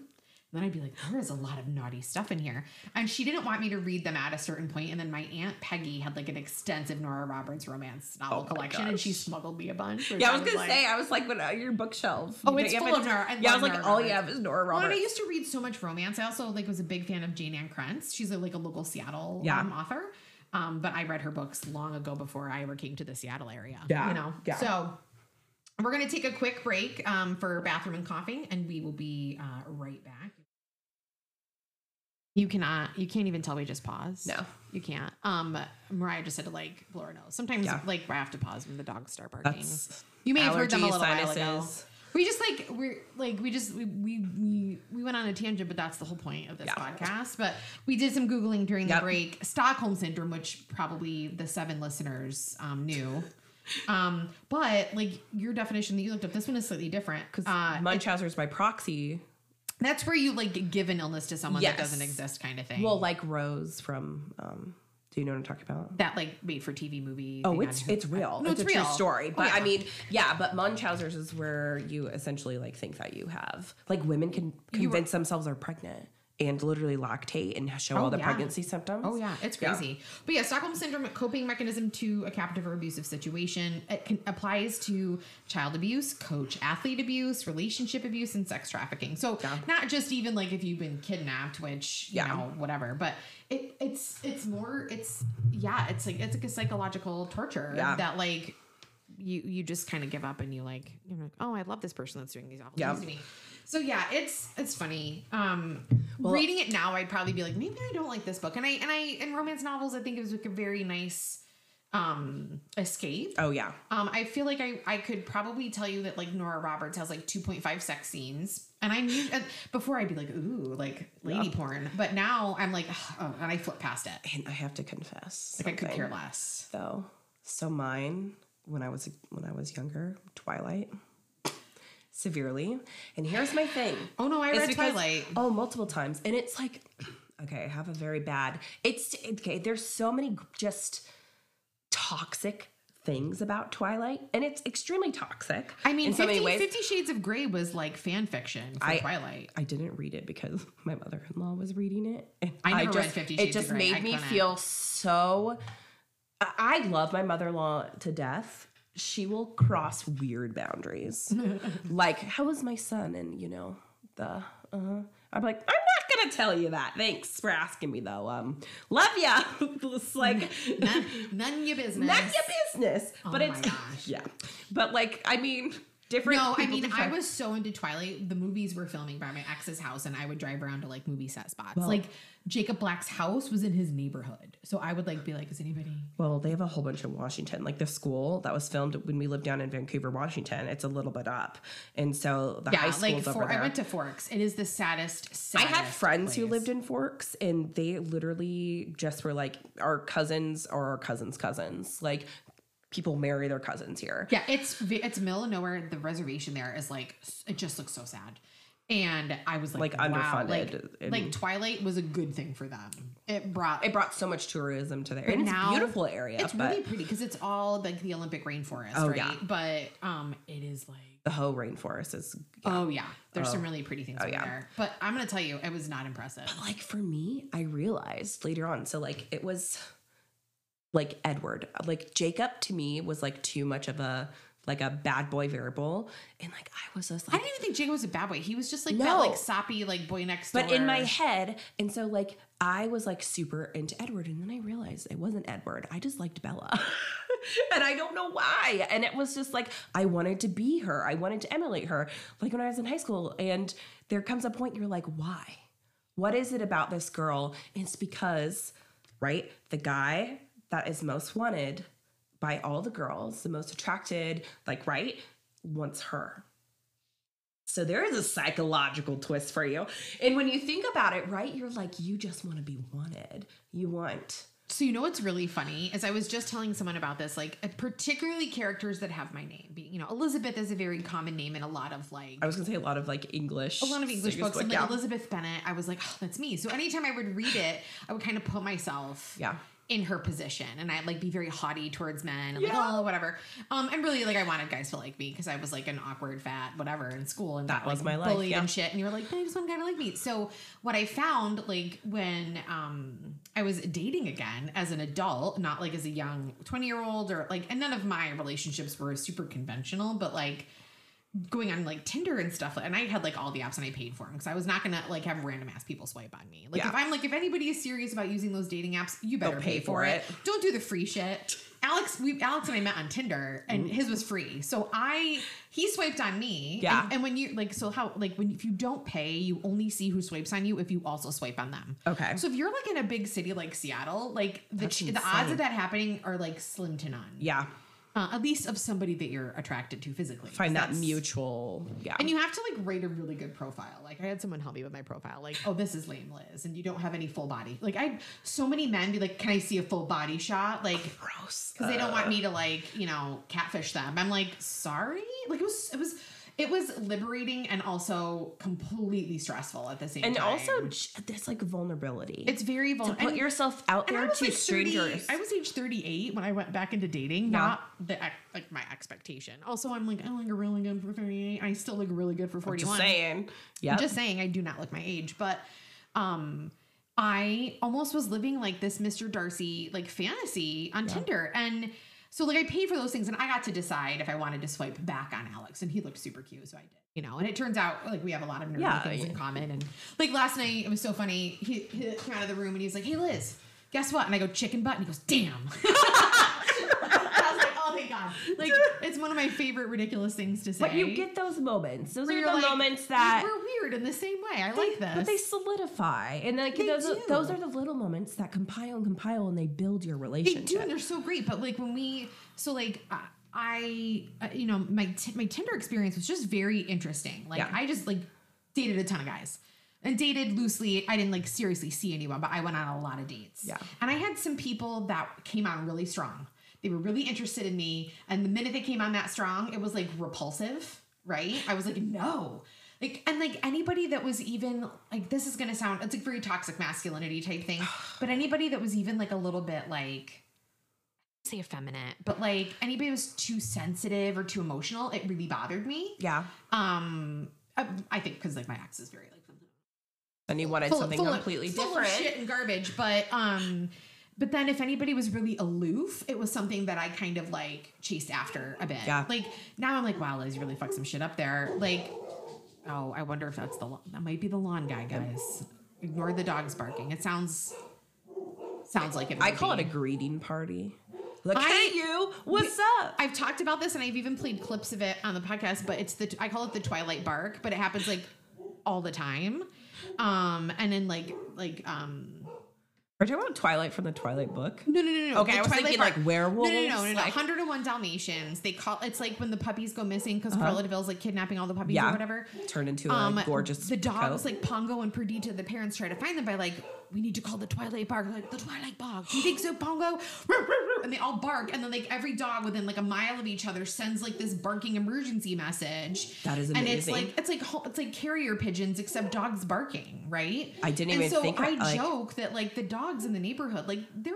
then I'd be like, there is a lot of naughty stuff in here. And she didn't want me to read them at a certain point. And then my Aunt Peggy had, like, an extensive Nora Roberts romance novel collection. Gosh. And she smuggled me a bunch. Yeah, I was going to say, I was like, what, your bookshelf. Oh, it's full of Nora. Yeah, I was like, all you have is Nora Roberts. Well, I used to read so much romance. I also, like, was a big fan of Jane Anne Krentz. She's, like, a local Seattle author. But I read her books long ago before I ever came to the Seattle area. Yeah. You know? Yeah. So we're going to take a quick break for bathroom and coughing, and we will be right back. You can't even tell we just paused. No. You can't. Mariah just had to like blow her nose. Sometimes like I have to pause when the dogs start barking. You may have heard them a little while ago. We went on a tangent, but that's the whole point of this podcast. But we did some Googling during the break. Stockholm Syndrome, which probably the 7 listeners knew. But like your definition that you looked up, this one is slightly different. Because Munchausen's by proxy. That's where you like give an illness to someone that doesn't exist kind of thing. Well, like Rose from... Do you know what I'm talking about? That like made for TV movie. Oh, it's real. No, it's a real. True story. But I mean, but Munchausen's is where you essentially like think that you have like women can convince themselves they're pregnant and literally lactate and show all the pregnancy symptoms. Oh yeah, it's crazy. Yeah. But yeah, Stockholm Syndrome, coping mechanism to a captive or abusive situation. It applies to child abuse, coach-athlete abuse, relationship abuse, and sex trafficking. So not just even like if you've been kidnapped, which you know whatever, but. It's like a psychological torture that like you just kind of give up and you're like, oh, I love this person that's doing these awful things to me. So it's funny. Reading it now, I'd probably be like, maybe I don't like this book. And in romance novels, I think it was like a very nice escape. Oh yeah. I feel like I could probably tell you that like Nora Roberts has like 2.5 sex scenes. And I knew before I'd be like, ooh, like lady porn. But now I'm like, oh, and I flip past it. And I have to confess, like I could care less. So mine when I was younger, Twilight, severely. And here's my thing. Oh no, I read Twilight multiple times, and it's like. Okay, I have a very bad... It's... Okay, there's so many just toxic things about Twilight, and it's extremely toxic. I mean, in so many ways. 50 Shades of Grey was like fan fiction for Twilight. I didn't read it because my mother-in-law was reading it. And I never read 50 Shades of Grey. It just made me feel so... I love my mother-in-law to death. She will cross weird boundaries. Like, how is my son? And, you know, I'm like, I'm not going to tell you that. Thanks for asking me, though. Love ya. It's like... none your business. None your business. Oh, but it's... Gosh. Yeah. But, like, I mean... I was so into Twilight. The movies were filming by my ex's house, and I would drive around to like movie set spots. Well, like Jacob Black's house was in his neighborhood, so I would like be like, "Is anybody?" Well, they have a whole bunch in Washington. Like the school that was filmed when we lived down in Vancouver, Washington. It's a little bit up, and so the high school's over there. I went to Forks. It is the saddest I had friends who lived in Forks, and they literally just were like our cousins or our cousins' cousins, like. People marry their cousins here. Yeah, it's middle of nowhere. The reservation there is like, it just looks so sad. And I was like wow. Underfunded. Like Twilight was a good thing for them. It brought so much tourism to there. And now, it's a beautiful area. It's really pretty because it's all like the Olympic rainforest, right? Yeah. But it is like. The whole rainforest is. Yeah. Oh, yeah. There's some really pretty things over there. But I'm going to tell you, it was not impressive. But like for me, I realized later on. So like it was. Like Edward, like Jacob to me was like too much of a bad boy variable. And like, I was just like, I didn't even think Jacob was a bad boy. He was just like that like soppy, like boy next door. But in my head. And so like, I was like super into Edward. And then I realized it wasn't Edward. I just liked Bella and I don't know why. And it was just like, I wanted to be her. I wanted to emulate her. Like when I was in high school and there comes a point you're like, why, what is it about this girl? And it's because, right. The guy that is most wanted by all the girls, the most attracted, like, right, wants her. So there is a psychological twist for you. And when you think about it, right, you're like, you just want to be wanted. You want. So you know what's really funny is I was just telling someone about this, like particularly characters that have my name. You know, Elizabeth is a very common name in a lot of like... I was going to say a lot of English books. And like Elizabeth Bennett, I was like, oh, that's me. So anytime I would read it, I would kind of put myself... Yeah. in her position, and I'd like be very haughty towards men and like, oh, whatever. And really, like, I wanted guys to like me because I was like an awkward, fat, whatever in school, and that was like, my life, bullied and shit. And you were like, no, I just want a guy to like me. So, what I found, like, when I was dating again as an adult, not like as a young 20-year-old, or like, and none of my relationships were super conventional, but like going on like Tinder and stuff, and I had like all the apps and I paid for them because I was not gonna like have random ass people swipe on me. Like if I'm like, if anybody is serious about using those dating apps, you better pay for it. Don't do the free shit. Alex and I met on Tinder, and his was free, so he swiped on me. Yeah, and when you like, so how like when if you don't pay, you only see who swipes on you if you also swipe on them. Okay, so if you're like in a big city like Seattle, like the odds of that happening are like slim to none. Yeah. At least of somebody that you're attracted to physically. Find that mutual, yeah. And you have to, like, rate a really good profile. Like, I had someone help me with my profile. Like, oh, this is lame Liz, and you don't have any full body. Like, so many men be like, can I see a full body shot? Like, gross. Because they don't want me to, like, you know, catfish them. I'm like, sorry? Like, it was liberating and also completely stressful at the same time. And also, there's like vulnerability. It's very vulnerable. To put yourself out there to strangers. I was age 38 when I went back into dating. Yeah. Not like my expectation. Also, I'm like, I look really good for 38. I still look really good for 41. I'm just saying. Yeah. I'm just saying I do not look my age. But I almost was living like this Mr. Darcy like fantasy on Tinder. And... so, like, I paid for those things, and I got to decide if I wanted to swipe back on Alex, and he looked super cute, so I did, you know. And it turns out, like, we have a lot of nerdy things in common. And, like, last night, it was so funny. He came out of the room, and he was like, hey, Liz, guess what? And I go, chicken butt, and he goes, damn. I was like, oh, thank God. Like, it's one of my favorite ridiculous things to say. But you get those moments. Those are the like, moments that... we're weird in the same way. I like this. But they solidify. And like those are the little moments that compile, and they build your relationship. They do, and they're so great. But like when we... So like... I you know, my Tinder experience was just very interesting. Like I just like dated a ton of guys. And dated loosely. I didn't like seriously see anyone, but I went on a lot of dates. Yeah. And I had some people that came on really strong. They were really interested in me. And the minute they came on that strong, it was like repulsive, right? I was like, no. Like anybody that was even like, this is going to sound, it's like very toxic masculinity type thing, but anybody that was even like a little bit like, I'd say effeminate, but like anybody that was too sensitive or too emotional, it really bothered me. Yeah. I think because like my ex is very like, and he wanted something completely different. Full of shit and garbage. But then if anybody was really aloof, it was something that I kind of like chased after a bit. Yeah. Like now I'm like, wow, Liz really fucked some shit up there. Like, oh, I wonder if that's the lawn. That might be the lawn guy, guys. Ignore the dogs barking. It sounds like it. I call it a greeting party. Look at you. What's up? I've talked about this and I've even played clips of it on the podcast, but it's I call it the Twilight bark, but it happens like all the time. And then are you talking about Twilight from the Twilight book? No. Okay, I was thinking like werewolves. No. Like 101 Dalmatians. They call it's like when the puppies go missing because Cruella de Vil's like kidnapping all the puppies or whatever. Turned into a gorgeous. The dogs like Pongo and Perdita. The parents try to find them by like, we need to call the Twilight bark. Like the Twilight bark. You think so, Pongo? And they all bark, and then like every dog within like a mile of each other sends like this barking emergency message. That is amazing. And it's like carrier pigeons except dogs barking, right? I didn't even think. And so I joke that like the dog. In the neighborhood, like they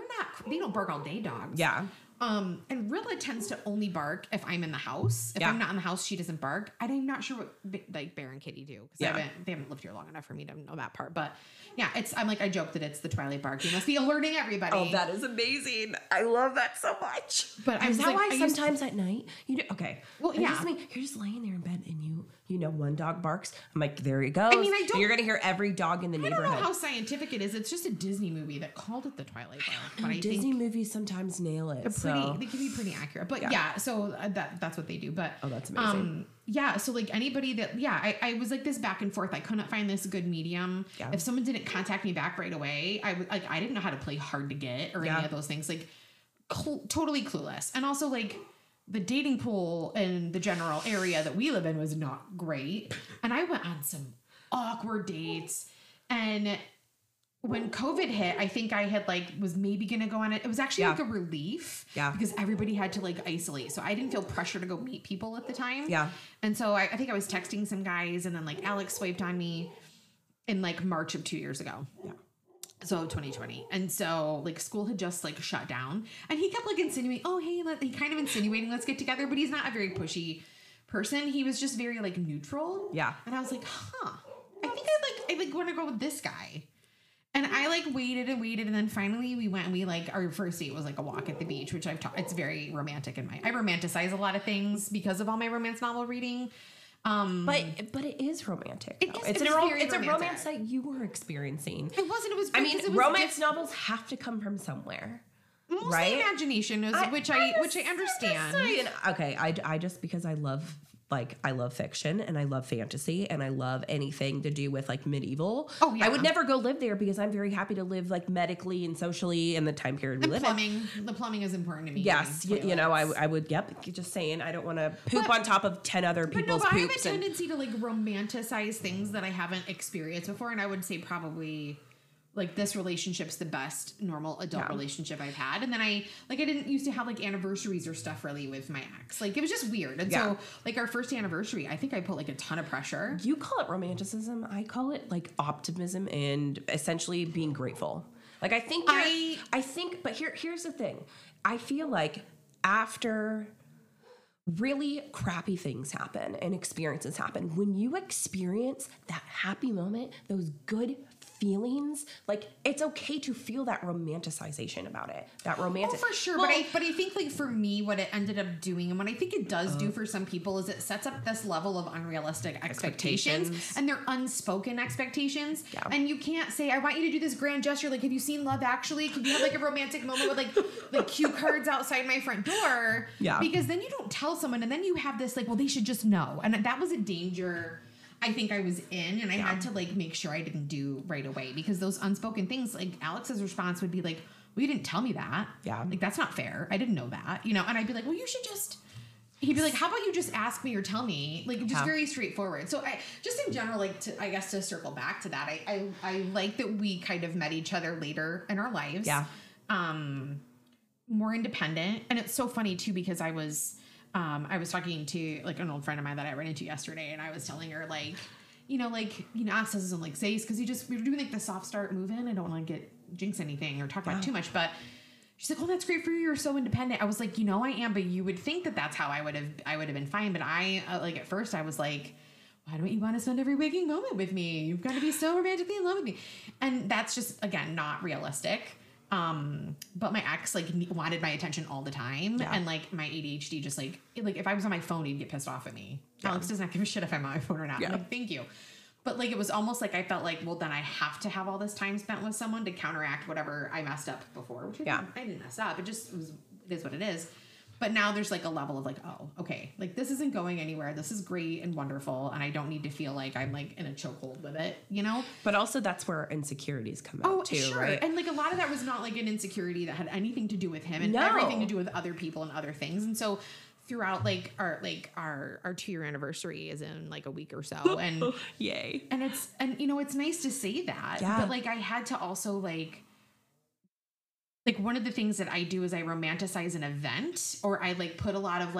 don't bark all day, dogs. Yeah. And Rilla tends to only bark if I'm in the house. If I'm not in the house, she doesn't bark. I'm not sure what like Bear and Kitty do because they haven't lived here long enough for me to know that part. But yeah, I joke that it's the Twilight bark. You must be alerting everybody. Oh, that is amazing. I love that so much. But I was like, why sometimes at night, you know, okay. Well, yeah. You're just laying there in bed and you know, one dog barks. I'm like, there he goes. I mean, you're going to hear every dog in the neighborhood. I don't know how scientific it is. It's just a Disney movie that called it the Twilight bark. But Disney movies sometimes nail it. They can be pretty accurate. But so that's what they do. But oh, that's amazing. So like anybody that, I was like this back and forth. I could not find this good medium. Yeah. If someone didn't contact me back right away, I didn't know how to play hard to get or any of those things. Like totally clueless. And also like, the dating pool in the general area that we live in was not great. And I went on some awkward dates. And when COVID hit, I think I had was maybe going to go on it. It was actually like a relief because everybody had to like isolate. So I didn't feel pressure to go meet people at the time. Yeah. And so I think I was texting some guys and then like Alex swiped on me in like March of 2 years ago. Yeah. So 2020. And so like school had just like shut down and he kept like insinuating, oh, hey, let's get together. But he's not a very pushy person. He was just very like neutral. Yeah. And I was like, I think I want to go with this guy. And I like waited and waited. And then finally we went and our first date was like a walk at the beach, which it's very romantic I romanticize a lot of things because of all my romance novel reading. But it is romantic. It is, it's a romance that you were experiencing. It wasn't. It was. I mean, romance novels have to come from somewhere, mostly imagination, which I understand. I just because I love fiction and I love fantasy and I love anything to do with like medieval. Oh yeah. I would never go live there because I'm very happy to live like medically and socially in the time period we live in. The plumbing is important to me. Yes, you know, I would. Yep, just saying. I don't want to poop on top of 10 other people's poops. I have a tendency to like romanticize things that I haven't experienced before, and I would say probably like this relationship's the best normal adult relationship I've had. And then I didn't used to have like anniversaries or stuff really with my ex. Like it was just weird. And so like our first anniversary, I think I put like a ton of pressure. You call it romanticism. I call it like optimism and essentially being grateful. Like I think, but here's the thing. I feel like after really crappy things happen and experiences happen, when you experience that happy moment, those good feelings, like it's okay to feel that romanticization about it. That romantic, oh for sure. Well, but I think like for me, what it ended up doing, and what I think it does do for some people, is it sets up this level of unrealistic expectations, and they're unspoken expectations. Yeah. And you can't say, "I want you to do this grand gesture." Like, have you seen Love Actually? Could you have like a romantic moment with like cue cards outside my front door? Yeah. Because then you don't tell someone, and then you have this like, well, they should just know, and that was a danger I think I was in, and I had to like make sure I didn't do right away, because those unspoken things, like Alex's response would be like, well, you didn't tell me that. Yeah. Like, that's not fair. I didn't know that, you know? And I'd be like, well, you should just, he'd be like, how about you just ask me or tell me? Like, just very straightforward. So I just in general, like I guess to circle back to that, I like that we kind of met each other later in our lives. Yeah. More independent. And it's so funny too, because I was talking to like an old friend of mine that I ran into yesterday, and I was telling her like, you know, like, you know, access isn't like Zace, because we were doing like the soft start move in. I don't want to jinx anything or talk about it too much, but she's like, "Oh, that's great for you. You're so independent." I was like, "You know, I am, but you would think that that's how I would have been fine." But at first I was like, "Why don't you want to spend every waking moment with me? You've got to be so romantically in love with me." And that's just, again, not realistic. But my ex wanted my attention all the time, and my ADHD just if I was on my phone, he'd get pissed off at me. Yeah. Alex does not give a shit if I'm on my phone or not. Yeah. I'm like, thank you. But it was almost I felt well, then I have to have all this time spent with someone to counteract whatever I messed up before, which I didn't mess up. It just it is what it is. But now there's a level of oh, okay, this isn't going anywhere. This is great and wonderful, and I don't need to feel I'm in a chokehold with it, you know? But also that's where insecurities come out too, sure. Right? And a lot of that was not an insecurity that had anything to do with him and everything to do with other people and other things. And so throughout our 2-year anniversary is in a week or so, and yay. And it's nice to say that, but I had to also one of the things that I do is I romanticize an event, or I put a lot of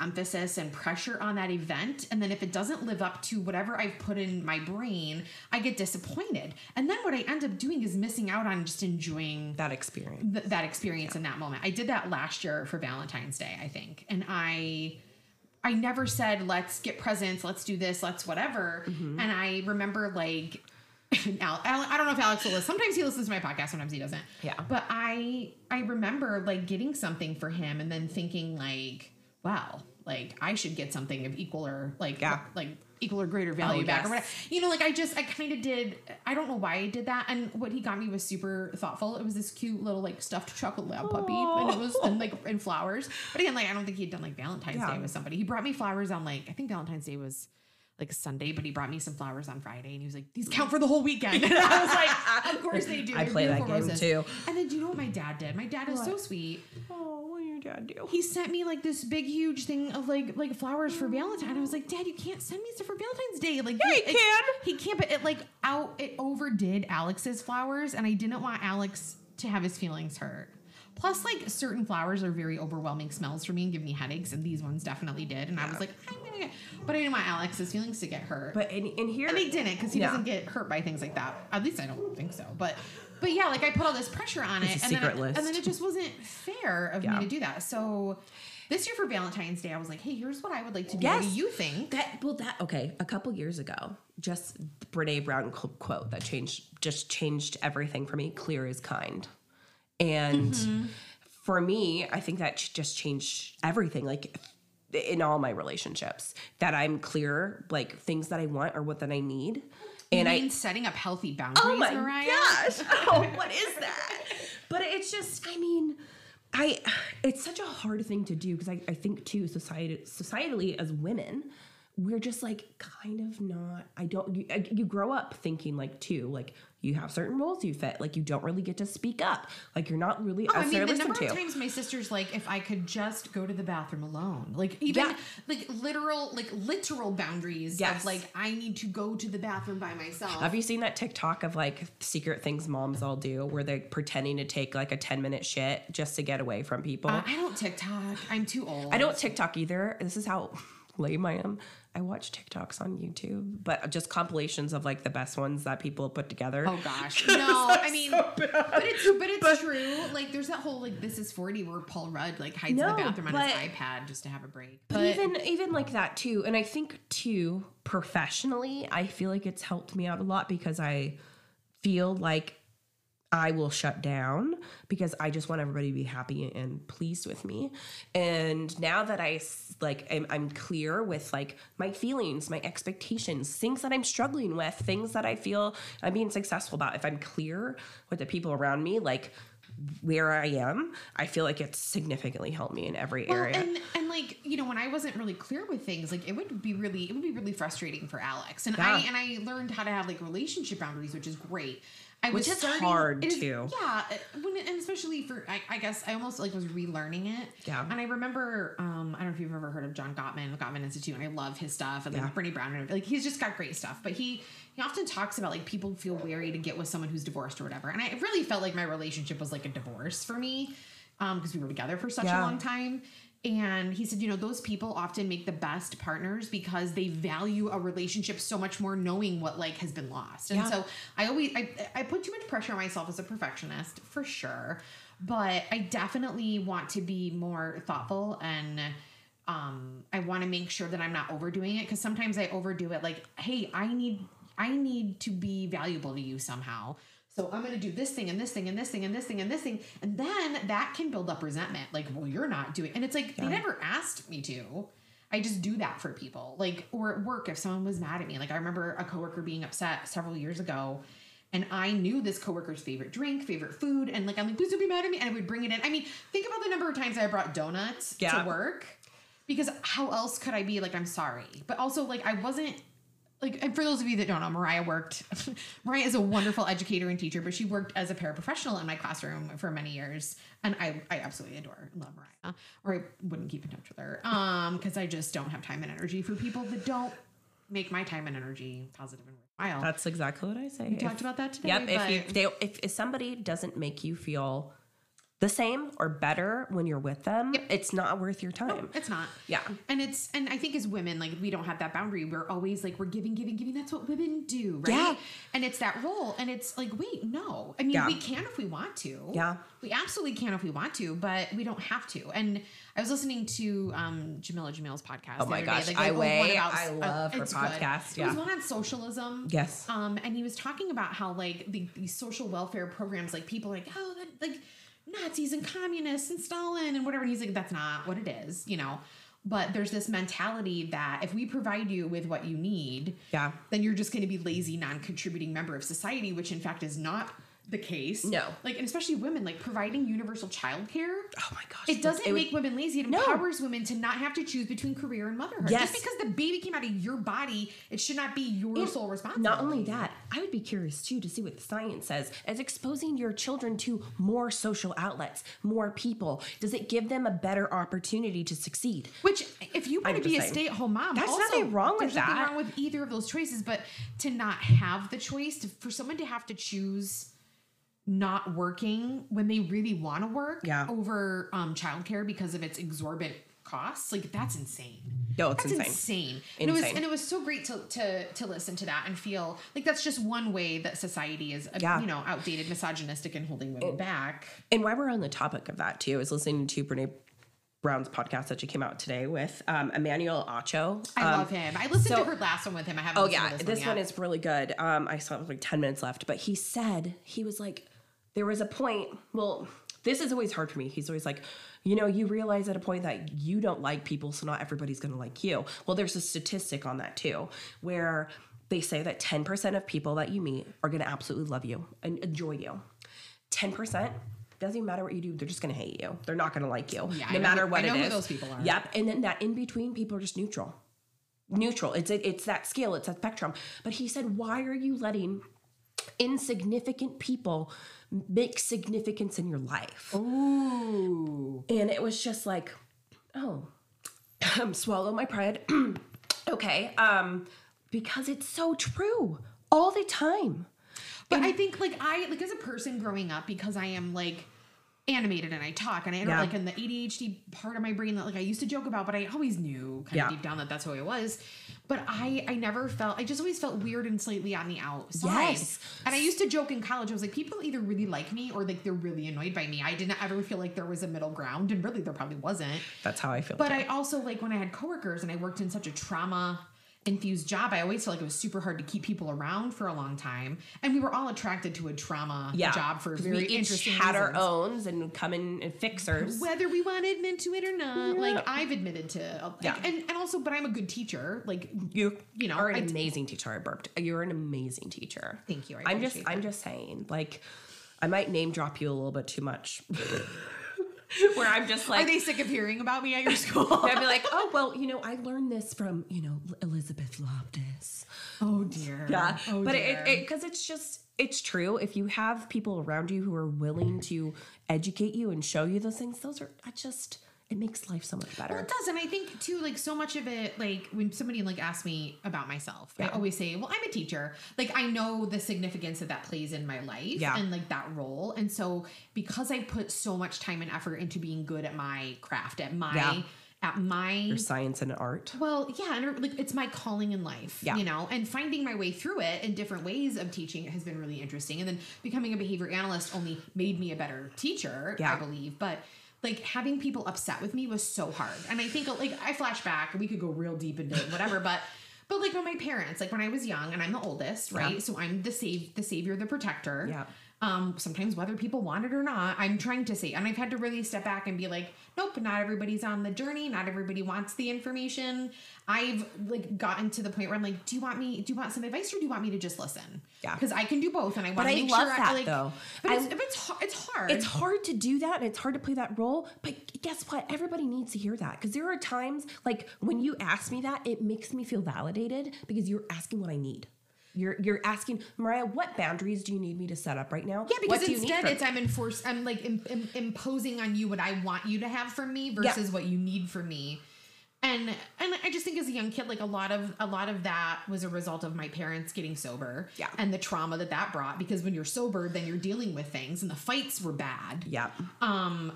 emphasis and pressure on that event. And then if it doesn't live up to whatever I've put in my brain, I get disappointed. And then what I end up doing is missing out on just enjoying that experience, in that moment. I did that last year for Valentine's Day, I think. And I never said, let's get presents, let's do this, let's whatever. Mm-hmm. And I remember now, I don't know if Alex will listen. Sometimes he listens to my podcast, sometimes he doesn't. Yeah. But I remember getting something for him and then thinking wow, I should get something of equal or equal or greater value back or whatever. You know, I kind of did. I don't know why I did that. And what he got me was super thoughtful. It was this cute little stuffed chocolate lab puppy, and it was and flowers. But again, I don't think he'd done Valentine's Day with somebody. He brought me flowers on I think Valentine's Day was Sunday, but he brought me some flowers on Friday, and he was like, "These count for the whole weekend." And I was like, "Of course they do." I play that game too. And then do you know what my dad did? My dad is so sweet. Oh, what did your dad do? He sent me this big huge thing of flowers for Valentine's. I was like, "Dad, you can't send me stuff for Valentine's Day." Yeah, he can. He can't, but it overdid Alex's flowers, and I didn't want Alex to have his feelings hurt. Plus, certain flowers are very overwhelming smells for me and give me headaches, and these ones definitely did. And I was like, I'm gonna get... But I didn't want Alex's feelings to get hurt. But in here... And they didn't, because he doesn't get hurt by things like that. At least I don't think so. But yeah, I put all this pressure on it. It's a secret list. And then it just wasn't fair of me to do that. So... This year for Valentine's Day, I was like, "Hey, here's what I would like to do." Yes. What do you think? A couple years ago, just the Brene Brown quote that changed everything for me. "Clear is kind." And for me, I think that just changed everything, in all my relationships, that I'm clear, things that I want or what that I need. And I mean setting up healthy boundaries, Mariah? Oh my gosh. Oh, what is that? But it's just, it's such a hard thing to do, because I think, too, societally as women, we're just kind of not. You grow up thinking you have certain roles you fit. You don't really get to speak up. You're not really. Oh, I mean, the number of times my sister's if I could just go to the bathroom alone, literal boundaries. Yes. Of I need to go to the bathroom by myself. Have you seen that TikTok of secret things moms all do, where they're pretending to take a 10-minute shit just to get away from people? I don't TikTok. I'm too old. I don't TikTok either. This is how lame I am. I watch TikToks on YouTube, but just compilations of the best ones that people put together. Oh gosh, no! I mean, so but it's true. There's that whole This Is 40 where Paul Rudd hides in the bathroom on his iPad just to have a break. But even that too, and I think too professionally, I feel it's helped me out a lot, because I feel I will shut down because I just want everybody to be happy and pleased with me. And now that I I'm clear with my feelings, my expectations, things that I'm struggling with, things that I feel I'm being successful about, if I'm clear with the people around me, where I am, I feel it's significantly helped me in every area. And when I wasn't really clear with things, it would be really frustrating for Alex. And I learned how to have relationship boundaries, which is great. Which is hard too. Yeah, and especially for I guess I almost was relearning it. Yeah. And I remember I don't know if you've ever heard of John Gottman, Gottman Institute, and I love his stuff. And then Brené Brown, he's just got great stuff. But he often talks about people feel wary to get with someone who's divorced or whatever. And I really felt my relationship was a divorce for me, because we were together for such a long time. And he said, you know, those people often make the best partners because they value a relationship so much more, knowing what, like, has been lost. And so I put too much pressure on myself as a perfectionist, for sure. But I definitely want to be more thoughtful, and I want to make sure that I'm not overdoing it, because sometimes I overdo it. Like, hey, I need to be valuable to you somehow. So I'm going to do this thing and this thing and this thing and this thing and this thing. And then that can build up resentment. Like, well, you're not doing. And it's like, they never asked me to. I just do that for people. Like, or at work, if someone was mad at me. Like, I remember a coworker being upset several years ago. And I knew this coworker's favorite drink, favorite food. And, like, I'm like, please don't be mad at me. And I would bring it in. I mean, think about the number of times I brought donuts to work. Because how else could I be like, I'm sorry. But also, like, I wasn't. Like, and for those of you that don't know, Mariah is a wonderful educator and teacher, but she worked as a paraprofessional in my classroom for many years. And I absolutely adore her and love Mariah, or I wouldn't keep in touch with her. Because I just don't have time and energy for people that don't make my time and energy positive and worthwhile. That's exactly what I say. We talked about that today. Yep. If somebody doesn't make you feel the same or better when you're with them, it's not worth your time. No, it's not. Yeah. And I think as women, like, we don't have that boundary. We're always like, we're giving. That's what women do, right? Yeah. And it's that role. And it's like, wait, no. I mean, we can if we want to. Yeah. We absolutely can if we want to, but we don't have to. And I was listening to Jamila Jamil's podcast. Oh my gosh. I love her podcast. Good. Yeah. It was one on socialism. Yes. And he was talking about how, like, the social welfare programs, like, people are like, oh, that, like, Nazis and communists and Stalin and whatever. And he's like, that's not what it is, you know. But there's this mentality that if we provide you with what you need, then you're just going to be lazy, non-contributing member of society, which in fact is not the case. No. Like, and especially women, like, providing universal childcare. Oh my gosh. It doesn't make women lazy. It empowers women to not have to choose between career and motherhood. Yes. Just because the baby came out of your body, it should not be your sole responsibility. Not only that, I would be curious too to see what the science says. As exposing your children to more social outlets, more people, does it give them a better opportunity to succeed? Which, if you want to be a stay-at-home mom, there's nothing wrong with that. There's nothing wrong with either of those choices, but to not have the choice, for someone to have to choose not working when they really want to work over childcare because of its exorbitant costs, like, that's insane. No, it's insane. And it was so great to listen to that and feel like that's just one way that society is, you know, outdated, misogynistic, and holding women back. And while we're on the topic of that too, is listening to Brene Brown's podcast that she came out today with Emmanuel Acho. I love him. I listened to her last one with him. I haven't. To this one is really good. I saw it was like 10 minutes left, but he was like. There was a point, well, this is always hard for me. He's always like, you know, you realize at a point that you don't like people, so not everybody's going to like you. Well, there's a statistic on that too, where they say that 10% of people that you meet are going to absolutely love you and enjoy you. 10%, doesn't even matter what you do, they're just going to hate you. They're not going to like you, no matter what it is. I know who those people are. Yep, and then that in between, people are just neutral. Neutral, it's that scale, it's that spectrum. But he said, why are you letting insignificant people make significance in your life? Ooh. And it was just like, oh, swallow my pride. Okay. Because it's so true all the time. But I think like as a person growing up, because I am like animated and I talk and I like in the ADHD part of my brain that like I used to joke about, but I always knew kind of deep down that that's who I was. But I just always felt weird and slightly on the outside. Yes. And I used to joke in college. I was like, people either really like me or like they're really annoyed by me. I didn't ever feel like there was a middle ground, and really there probably wasn't. That's how I feel. But I also, like, when I had coworkers and I worked in such a trauma infused job, I always felt like it was super hard to keep people around for a long time. And we were all attracted to a trauma job for very interesting reasons. We had our owns and would come in and fixers. Whether we want to admit to it or not. Yeah. Like, I've admitted to. Like, and also, but I'm a good teacher. Like, you know, are an amazing teacher. I burped. You're an amazing teacher. Thank you. I'm just saying, like, I might name drop you a little bit too much. Where I'm just like, are they sick of hearing about me at your school? I'd be like, oh, well, you know, I learned this from, you know, Elizabeth Loftus. Oh, dear. Yeah. Oh, but dear. Because it's just, it's true. If you have people around you who are willing to educate you and show you those things, those are, I just, it makes life so much better. Well, it does. And I think, too, like, so much of it, like, when somebody, like, asks me about myself, yeah. I always say, well, I'm a teacher. Like, I know the significance that that plays in my life yeah. and, like, that role. And so because I put so much time and effort into being good at my craft, at my... Yeah. At my your science and art. Well, yeah, and like it's my calling in life, yeah. you know, and finding my way through it in different ways of teaching has been really interesting. And then becoming a behavior analyst only made me a better teacher, yeah. I believe. But like having people upset with me was so hard. And I think like I flash back and we could go real deep into whatever, but like when my parents, like when I was young and I'm the oldest, right? Yeah. So I'm the savior, the protector. Yeah. Sometimes whether people want it or not, I'm trying to say, and I've had to really step back and be like, nope, not everybody's on the journey. Not everybody wants the information. I've like gotten to the point where I'm like, do you want some advice or do you want me to just listen? Yeah. Cause I can do both. And I want to make sure that, I like, though. But it's hard. It's hard to do that. And it's hard to play that role, but guess what? Everybody needs to hear that. Cause there are times like when you ask me that, it makes me feel validated because you're asking what I need. You're asking, Mariah, what boundaries do you need me to set up right now? Yeah, because instead it's I'm imposing on you what I want you to have from me versus yeah. what you need from me. And I just think as a young kid, like a lot of that was a result of my parents getting sober yeah. and the trauma that brought, because when you're sober, then you're dealing with things and the fights were bad. Yeah.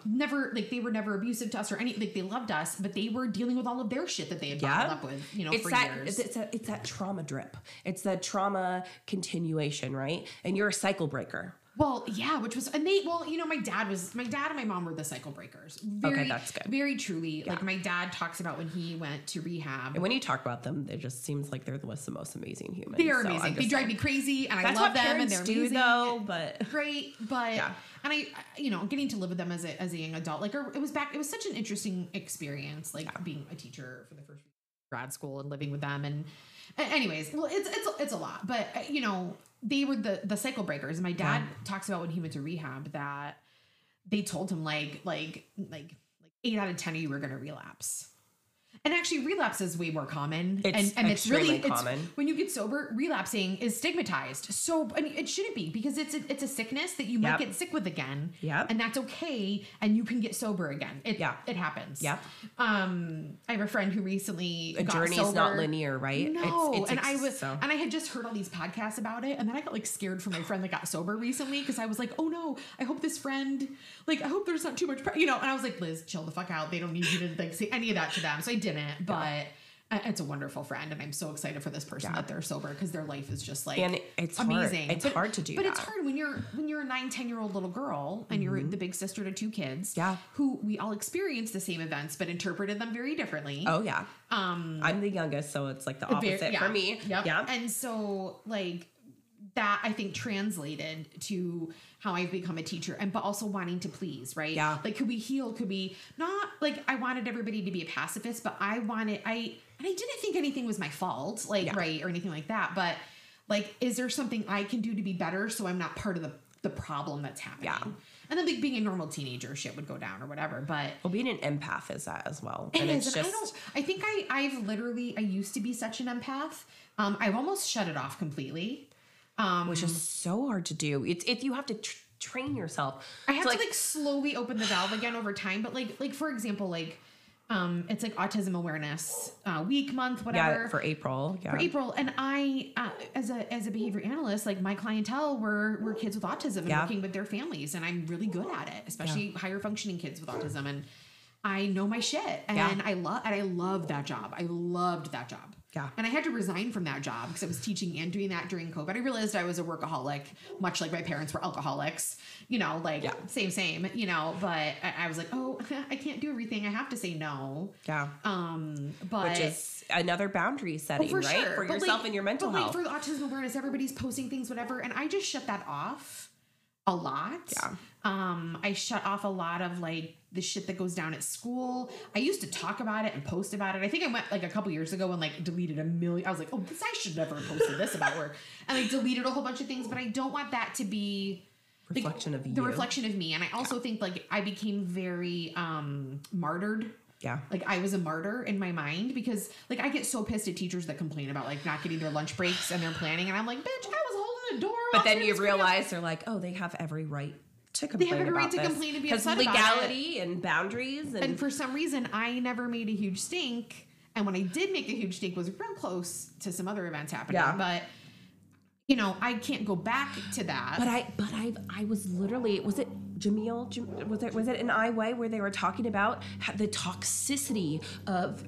Never like they were never abusive to us or any, like they loved us, but they were dealing with all of their shit that they had yeah. brought up with, you know, it's for that, years. It's that trauma drip. It's that trauma continuation, right? And you're a cycle breaker. Well, yeah, which was, and they, well, you know, my dad and my mom were the cycle breakers. Very, okay, that's good. Very truly. Yeah. Like my dad talks about when he went to rehab. And when you talk about them, it just seems like they're the most amazing humans. They are amazing. They drive me crazy and I love them and they're amazing. Though, but. Great, but, yeah. And I, you know, getting to live with them as a young adult, like it was such an interesting experience, like yeah. being a teacher for the first grad school and living with them. And anyways, well, it's a lot, but you know. They were the cycle breakers. My dad yeah. talks about when he went to rehab that they told him like 8 out of 10 of you were going to relapse. And actually relapse is way more common. And it's really common. When you get sober, relapsing is stigmatized. So I mean, it shouldn't be because it's a sickness that you might yep. get sick with again. Yeah. And that's okay. And you can get sober again. It happens. Yeah. I have a friend who recently got sober. A journey's not linear, right? No. And I had just heard all these podcasts about it. And then I got like scared for my friend that got sober recently. Cause I was like, oh no, I hope this friend, like, I hope there's not too much, you know? And I was like, Liz, chill the fuck out. They don't need you to like say any of that to them. So I did. But it's a wonderful friend, and I'm so excited for this person yeah. that they're sober because their life is just like and it's amazing. Hard. It's hard to do, but that. It's hard when you're a 9-10-year-old little girl and mm-hmm. you're the big sister to 2 kids, yeah, who we all experienced the same events but interpreted them very differently. Oh yeah, I'm the youngest, so it's like the opposite yeah. for me. Yep. Yeah, and so like. That I think translated to how I've become a teacher and, but also wanting to please, right? Yeah. Like, could we heal? Could we not? Like, I wanted everybody to be a pacifist, but I didn't think anything was my fault, like, yeah. right. Or anything like that. But like, is there something I can do to be better? So I'm not part of the problem that's happening. Yeah. And then like being a normal teenager shit would go down or whatever, but. Well, being an empath is that as well. And it's just. I used to be such an empath. I've almost shut it off completely. Which is so hard to do. It's if you have to train yourself. I have to like slowly open the valve again over time. But like for example, like it's like Autism Awareness Week, month, whatever. Yeah, for April. Yeah, for April. And I, as a behavior analyst, like my clientele were kids with autism and yeah. working with their families, and I'm really good at it, especially yeah. higher functioning kids with autism. And I know my shit, and yeah. I love that job. I loved that job. Yeah. And I had to resign from that job because I was teaching and doing that during COVID. I realized I was a workaholic, much like my parents were alcoholics, you know, like yeah. same, you know, but I was like, oh, I can't do everything. I have to say no. Yeah. But which is another boundary setting, for right? Sure. For but yourself like, and your mental health. Like for Autism Awareness, everybody's posting things, whatever. And I just shut that off a lot. Yeah. I shut off a lot of like, the shit that goes down at school. I used to talk about it and post about it. I think I went like a couple years ago and like deleted 1 million. I was like, oh, I should never have posted this about work. And I deleted a whole bunch of things, but I don't want that to be reflection like, of you. The reflection of me. And I also yeah. think like I became very martyred. Yeah. Like I was a martyr in my mind because like I get so pissed at teachers that complain about like not getting their lunch breaks and their planning. And I'm like, bitch, I was holding the door. But then you realize they're like, oh, they have every right to complain about this. They have a right to complain and be upset about it. Because legality and boundaries. And for some reason, I never made a huge stink. And when I did make a huge stink, it was real close to some other events happening. Yeah. But, you know, I can't go back to that. But I was literally, was it Jamil? Was it in I Way where they were talking about the toxicity of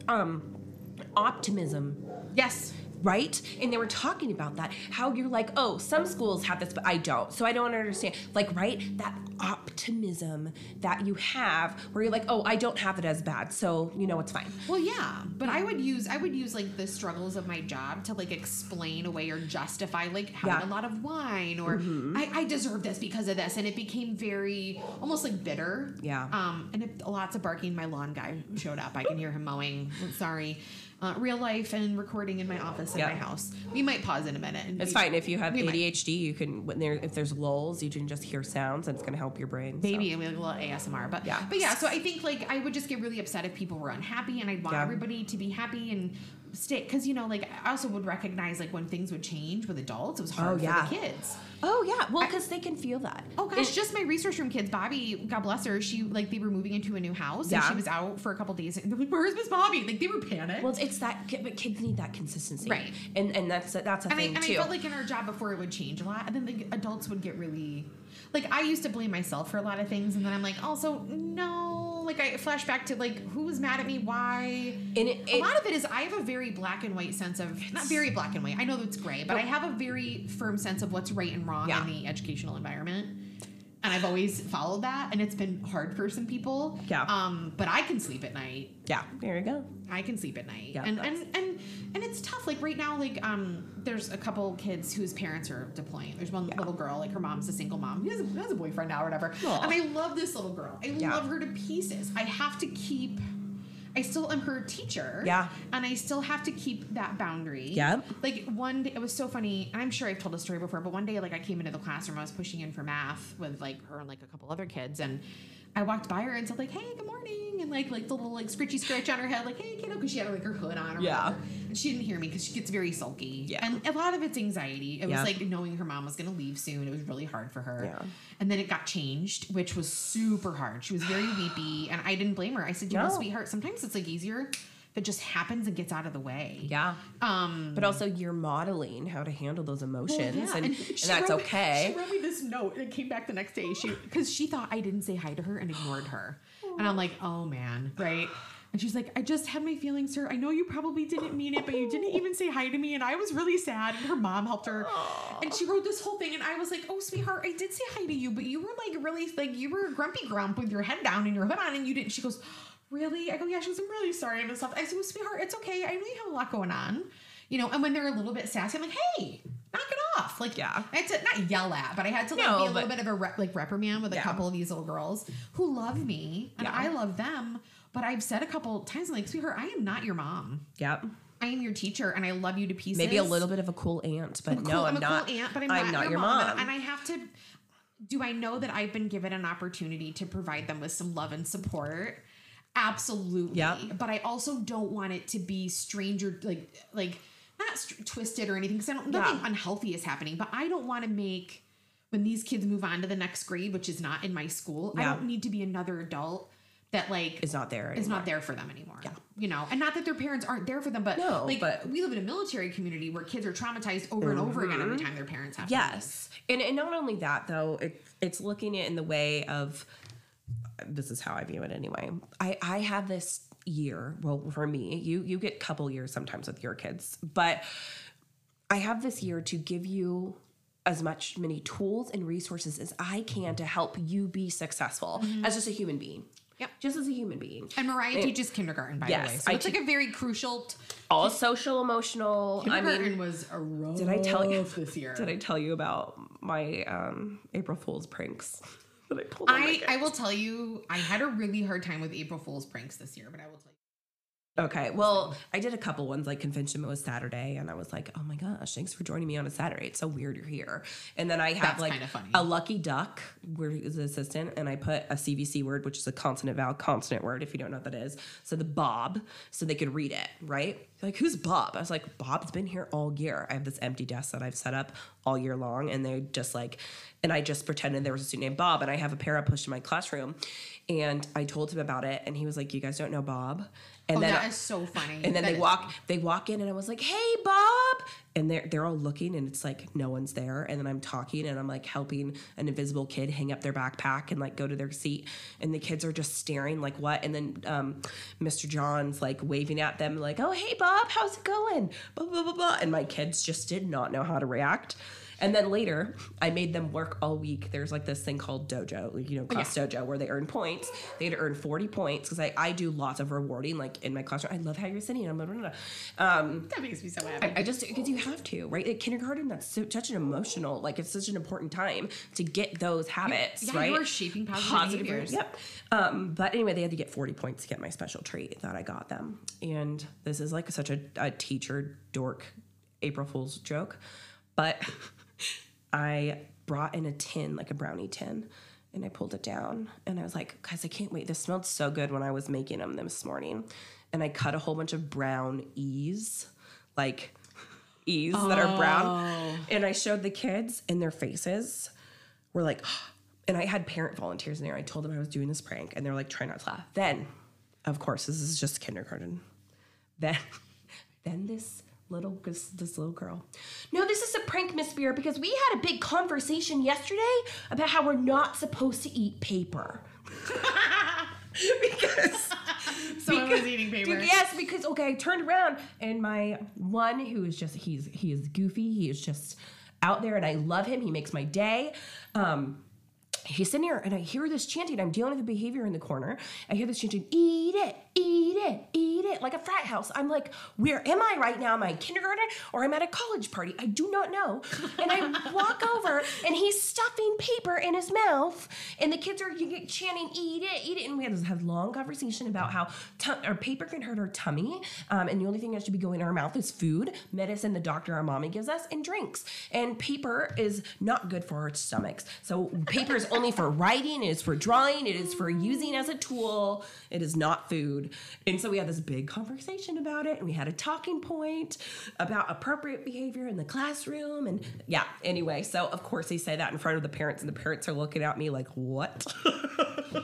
optimism? Yes. Right? And they were talking about that. How you're like, oh, some schools have this, but I don't. So I don't understand. Like, right? That optimism that you have where you're like, oh, I don't have it as bad. So, you know, it's fine. Well, yeah. But I would use like the struggles of my job to like explain away or justify like having a lot of wine or I deserve this because of this. And it became very almost like bitter. Yeah. And lots of barking. My lawn guy showed up. I can hear him mowing. Sorry. Real life and recording in my office in my house. We might pause in a minute. It's fine. If you have ADHD, you can, if there's lulls, you can just hear sounds and it's going to help your brain. Maybe. And we have a little ASMR. But yeah, so I think like I would just get really upset if people were unhappy and I'd want everybody to be happy and stay. Because, you know, like I also would recognize like when things would change with adults, it was hard for the kids. Oh, yeah. Well, because they can feel that. Oh, gosh. It's just my research room kids. Bobby, God bless her, she, like, they were moving into a new house. Yeah. And she was out for a couple days. And they're like, where's Miss Bobby? Like, they were panicked. Well, it's that, but kids need that consistency. Right. And that's a thing, too. I felt like in our job before it would change a lot. And then the adults would get really, like, I used to blame myself for a lot of things. And then I'm like, also, no. Like, I flash back to, like, who was mad at me? Why? And a lot of it is I have a very black and white sense of, not very black and white. I know that's gray. But I have a very firm sense of what's right and wrong in the educational environment, and I've always followed that, and it's been hard for some people. Yeah. But I can sleep at night. Yeah. There you go. I can sleep at night. Yeah, and it's tough. Like right now, like there's a couple kids whose parents are deploying. There's one little girl, like her mom's a single mom. He has a boyfriend now or whatever. Aww. And I love this little girl. I love her to pieces. I still am her teacher. Yeah. And I still have to keep that boundary. Yeah. Like, one day, it was so funny, and I'm sure I've told a story before, but one day, like, I came into the classroom, I was pushing in for math with, like, her and, like, a couple other kids, and I walked by her and said, like, hey, good morning, and, like the little, like, scritchy scratch on her head, like, hey, kiddo, because she had, like, her hood on or whatever. And she didn't hear me because she gets very sulky. Yeah. And a lot of it's anxiety. It was, like, knowing her mom was going to leave soon. It was really hard for her. Yeah. And then it got changed, which was super hard. She was very weepy, and I didn't blame her. I said, you know, sweetheart, sometimes it's like easier if it just happens and gets out of the way. Yeah. But also you're modeling how to handle those emotions and that's okay. She wrote me this note and it came back the next day. Because she thought I didn't say hi to her and ignored her. And I'm like, oh man. Right. And she's like, I just had my feelings hurt. I know you probably didn't mean it, but you didn't even say hi to me. And I was really sad. And her mom helped her. And she wrote this whole thing. And I was like, oh, sweetheart, I did say hi to you. But you were like really, like you were a grumpy grump with your head down and your hood on. And you didn't. She goes, really? I go, yeah. She goes, I'm really sorry. And stuff. I said, well, sweetheart, it's okay. I know you have a lot going on. You know, and when they're a little bit sassy, I'm like, hey, knock it off. Like, yeah. I had to not yell at, but I had to like, be a little bit of a reprimand with a couple of these little girls who love me and I love them. But I've said a couple times, I'm like, sweetheart, I am not your mom. Yep. I am your teacher, and I love you to pieces. Maybe a little bit of a cool aunt, but I'm not your mom. And I have to... Do I know that I've been given an opportunity to provide them with some love and support? Absolutely. Yep. But I also don't want it to be stranger, like not twisted or anything, because nothing unhealthy is happening. But I don't want to make, when these kids move on to the next grade, which is not in my school, I don't need to be another adult that like is not there anymore. It's not there for them anymore. Yeah. You know, and not that their parents aren't there for them, but we live in a military community where kids are traumatized over and over again every time their parents have. Yes. And not only that though, it's looking at it in the way of, this is how I view it anyway. I have this year, well for me, you get a couple years sometimes with your kids, but I have this year to give you as many tools and resources as I can to help you be successful as just a human being. Yep. Just as a human being. And Mariah teaches kindergarten, by the way. So it's like a very crucial... all social, emotional... Kindergarten was a rough this year. Did I tell you about my April Fool's pranks that I pulled? I will tell you, I had a really hard time with April Fool's pranks this year, but I will tell you. Okay, well, I did a couple ones, like convention was Saturday, and I was like, oh my gosh, thanks for joining me on a Saturday. It's so weird you're here. And then I have like a lucky duck, where is the assistant, and I put a CVC word, which is a consonant vowel consonant word, if you don't know what that is. So the bob, so they could read it, right? like, who's Bob? I was like, Bob's been here all year. I have this empty desk that I've set up all year long, and they just like, and I just pretended there was a student named Bob, and I have a para pushed in my classroom, and I told him about it, and he was like, you guys don't know Bob? And that is so funny. And then they walk in, and I was like, hey, Bob! And they're all looking, and it's like, no one's there. And then I'm talking, and I'm like helping an invisible kid hang up their backpack and like go to their seat. And the kids are just staring like, what? And then Mr. John's like waving at them like, oh, hey, Bob, how's it going? Blah, blah, blah, blah. And my kids just did not know how to react. And then later, I made them work all week. There's like this thing called dojo, you know, class dojo, where they earn points. They had to earn 40 points because I do lots of rewarding, like in my classroom. I love how you're sitting. I'm like, that makes me so happy. I just, because you have to, right? At kindergarten, that's such an emotional, like it's such an important time to get those habits, right? You are shaping positive behaviors. Yep. But anyway, they had to get 40 points to get my special treat that I got them. And this is like such a teacher dork April Fool's joke, but I brought in a tin, like a brownie tin, and I pulled it down. And I was like, guys, I can't wait. This smelled so good when I was making them this morning. And I cut a whole bunch of brown E's, like E's that are brown. And I showed the kids, and their faces were like, and I had parent volunteers in there. I told them I was doing this prank, and they're like, try not to laugh. Then, of course, this is just kindergarten. Then this little girl. No, this is a prank, Miss Beer, because we had a big conversation yesterday about how we're not supposed to eat paper. Someone was eating paper. Yes, because I turned around, and my one who is just he is goofy. He is just out there, and I love him. He makes my day. He's sitting here, and I hear this chanting. I'm dealing with the behavior in the corner. I hear this chanting, eat it, eat it, eat it, like a frat house. I'm like, where am I right now? Am I kindergarten, or I'm at a college party? I do not know. And I walk over, and he's stuffing paper in his mouth, and the kids are chanting, eat it, eat it. And we had this long conversation about how our paper can hurt our tummy, and the only thing that should be going in our mouth is food, medicine the doctor our mommy gives us, and drinks. And paper is not good for our stomachs. So paper is only for writing, it is for drawing, it is for using as a tool, it is not food. And so we had this big conversation about it, and we had a talking point about appropriate behavior in the classroom, and anyway, so of course they say that in front of the parents, and the parents are looking at me like, what?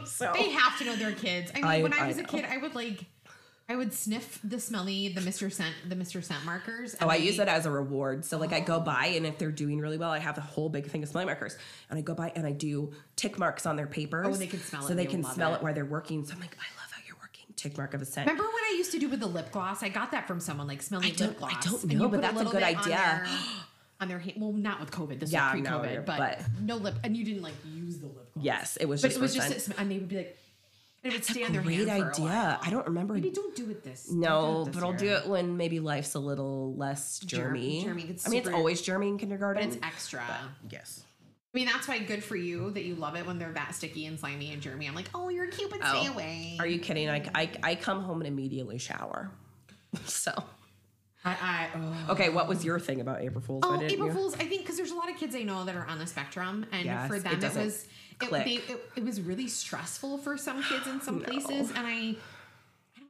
So they have to know their kids. I mean, when I was a kid, I would sniff the Mr. Scent markers. And I use that as a reward. So I go by, and if they're doing really well, I have a whole big thing of smelling markers, and I go by and I do tick marks on their papers. Oh, they can smell it. So they can smell it while they're working. So I'm like, I love how you're working. Tick mark of a scent. Remember what I used to do with the lip gloss? I got that from someone, like smelling lip gloss. I don't know, but that's a good idea. On their hand. Well, not with COVID. This was pre-COVID, but no lip, and you didn't use the lip gloss. Yes, it was just, and they would be like. It would stay on their hand. Great idea. I don't remember. Maybe don't do it this. No, but I'll do it when maybe life's a little less germy. It's always germy in kindergarten. But it's extra. But yes. I mean, that's why good for you that you love it when they're that sticky and slimy and germy. I'm like, oh, you're cute, but stay away. Are you kidding? I come home and immediately shower. So. Okay, what was your thing about April Fools? April Fools, I think, because there's a lot of kids I know that are on the spectrum, and for them it was... It was really stressful for some kids in some places, and I'm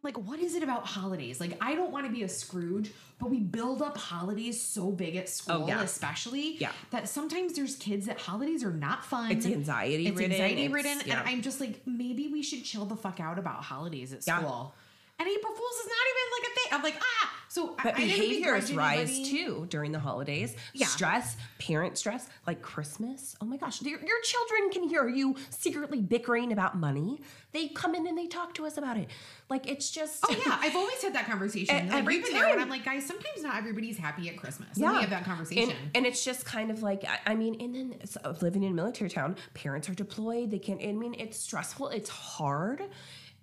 like, what is it about holidays? Like, I don't want to be a Scrooge, but we build up holidays so big at school, especially, that sometimes there's kids that holidays are not fun. It's anxiety-ridden. And I'm just like, maybe we should chill the fuck out about holidays at school. And April Fools is not even like a thing. I'm like, So but behaviors rise too during the holidays. Yeah. Stress, parent stress, like Christmas. Oh my gosh, your children can hear you secretly bickering about money. They come in and they talk to us about it. Like, it's just. Oh yeah, I've always had that conversation. Every time. And I'm like, guys, sometimes not everybody's happy at Christmas. Yeah. And we have that conversation. And it's just kind of like, and then living in a military town, parents are deployed. They can't. I mean, it's stressful. It's hard.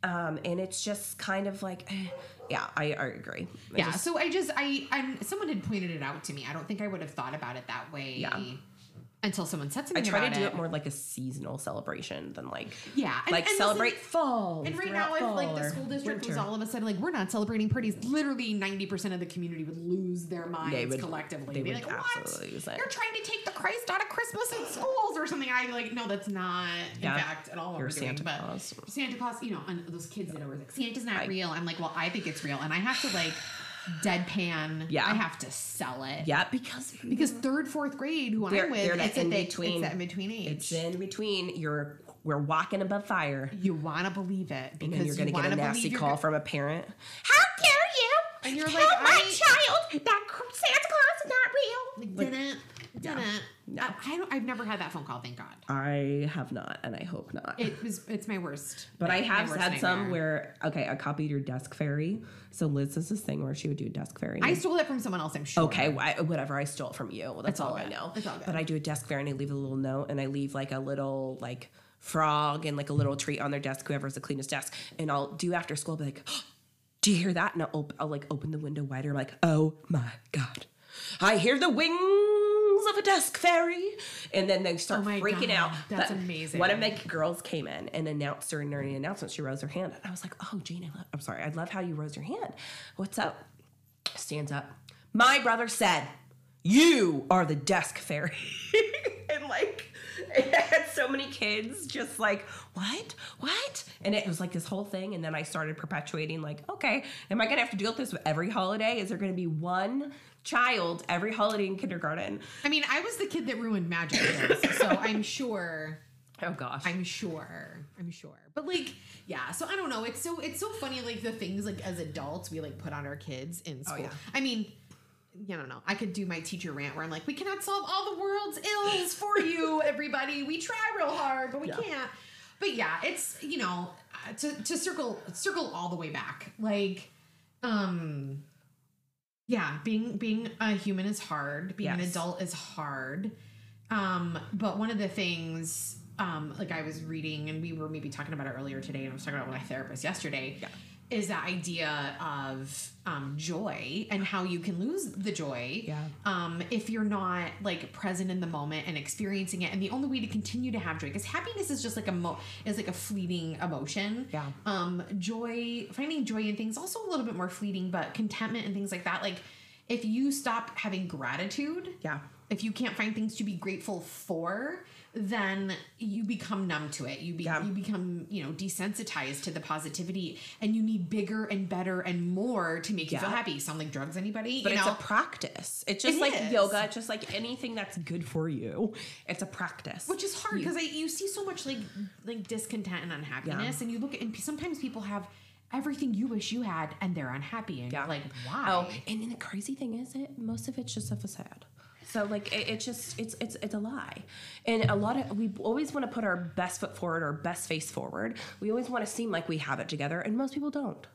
And it's just kind of like, I agree. Someone had pointed it out to me. I don't think I would have thought about it that way until someone said something about it. I try to do it more like a seasonal celebration than and celebrate fall. And right now, if the school district was all of a sudden like, we're not celebrating parties, literally 90% of the community would lose their minds collectively. They'd be like, what? You're trying to take the Christ out of Christmas in schools or something. I'd be like, no, that's not in fact at all what we're doing. Santa Claus, and those kids that are like, Santa's not real. I'm like, well, I think it's real. And I have to deadpan. Yeah. I have to sell it. Yeah, because third, fourth grade, who I'm with, it's in between. It's that in-between age. It's in between. We're walking above fire. You want to believe it. Because and you're going to get a nasty call from a parent. How dare you? And you're like, my child that Santa Claus is not real. Like, didn't. No. I've never had that phone call, thank God. I have not, and I hope not. It's my worst. But I have had some where, okay, I copied your desk fairy. So Liz does this thing where she would do a desk fairy. I stole it from someone else, I'm sure. Okay, whatever, I stole it from you. Well, that's all I know. It's all good. But I do a desk fairy, and I leave a little note, and I leave like a little like frog and like a little treat on their desk, whoever's the cleanest desk. And I'll do after school, I'll be like, oh, do you hear that? And I'll like open the window wider. I'm like, oh my God. I hear the wings of a desk fairy. And then they start freaking out. That's amazing. One of my girls came in and announced during her announcement, she rose her hand. And I was like, oh, Jane, I'm sorry. I love how you rose your hand. What's up? Stands up. My brother said, you are the desk fairy. And like, it had so many kids just like, what? And it was like this whole thing. And then I started perpetuating like, okay, am I going to have to deal with this with every holiday? Is there going to be one child every holiday in kindergarten? I mean, I was the kid that ruined magic tricks, so I'm sure. Oh gosh. I'm sure. But like, yeah, so I don't know. It's so funny, like the things like as adults we like put on our kids in school. Oh, yeah. I mean, I don't know. I could do my teacher rant where I'm like, we cannot solve all the world's ills for you, everybody. We try real hard, but we can't. But yeah, it's, you know, to circle all the way back. Like, yeah, being a human is hard. Being an adult is hard. But one of the things, like I was reading, and we were maybe talking about it earlier today, and I was talking about it with my therapist yesterday. Yeah. Is that idea of joy and how you can lose the joy if you're not like present in the moment and experiencing it. And the only way to continue to have joy, because happiness is just like a fleeting emotion. Yeah. Joy, finding joy in things, also a little bit more fleeting, but contentment and things like that. Like if you stop having gratitude, if you can't find things to be grateful for, then you become numb to it. You become, you know, desensitized to the positivity, and you need bigger and better and more to make you feel happy. Sound like drugs, anybody? But it's a practice. It's just like yoga, just like anything that's good for you. It's a practice. Which is hard because you see so much like discontent and unhappiness, and you look at, and sometimes people have everything you wish you had and they're unhappy, and you're like, why? Oh, and then the crazy thing is most of it's just a facade. So like it's a lie, and a lot of we always want to put our best foot forward, our best face forward. We always want to seem like we have it together, and most people don't,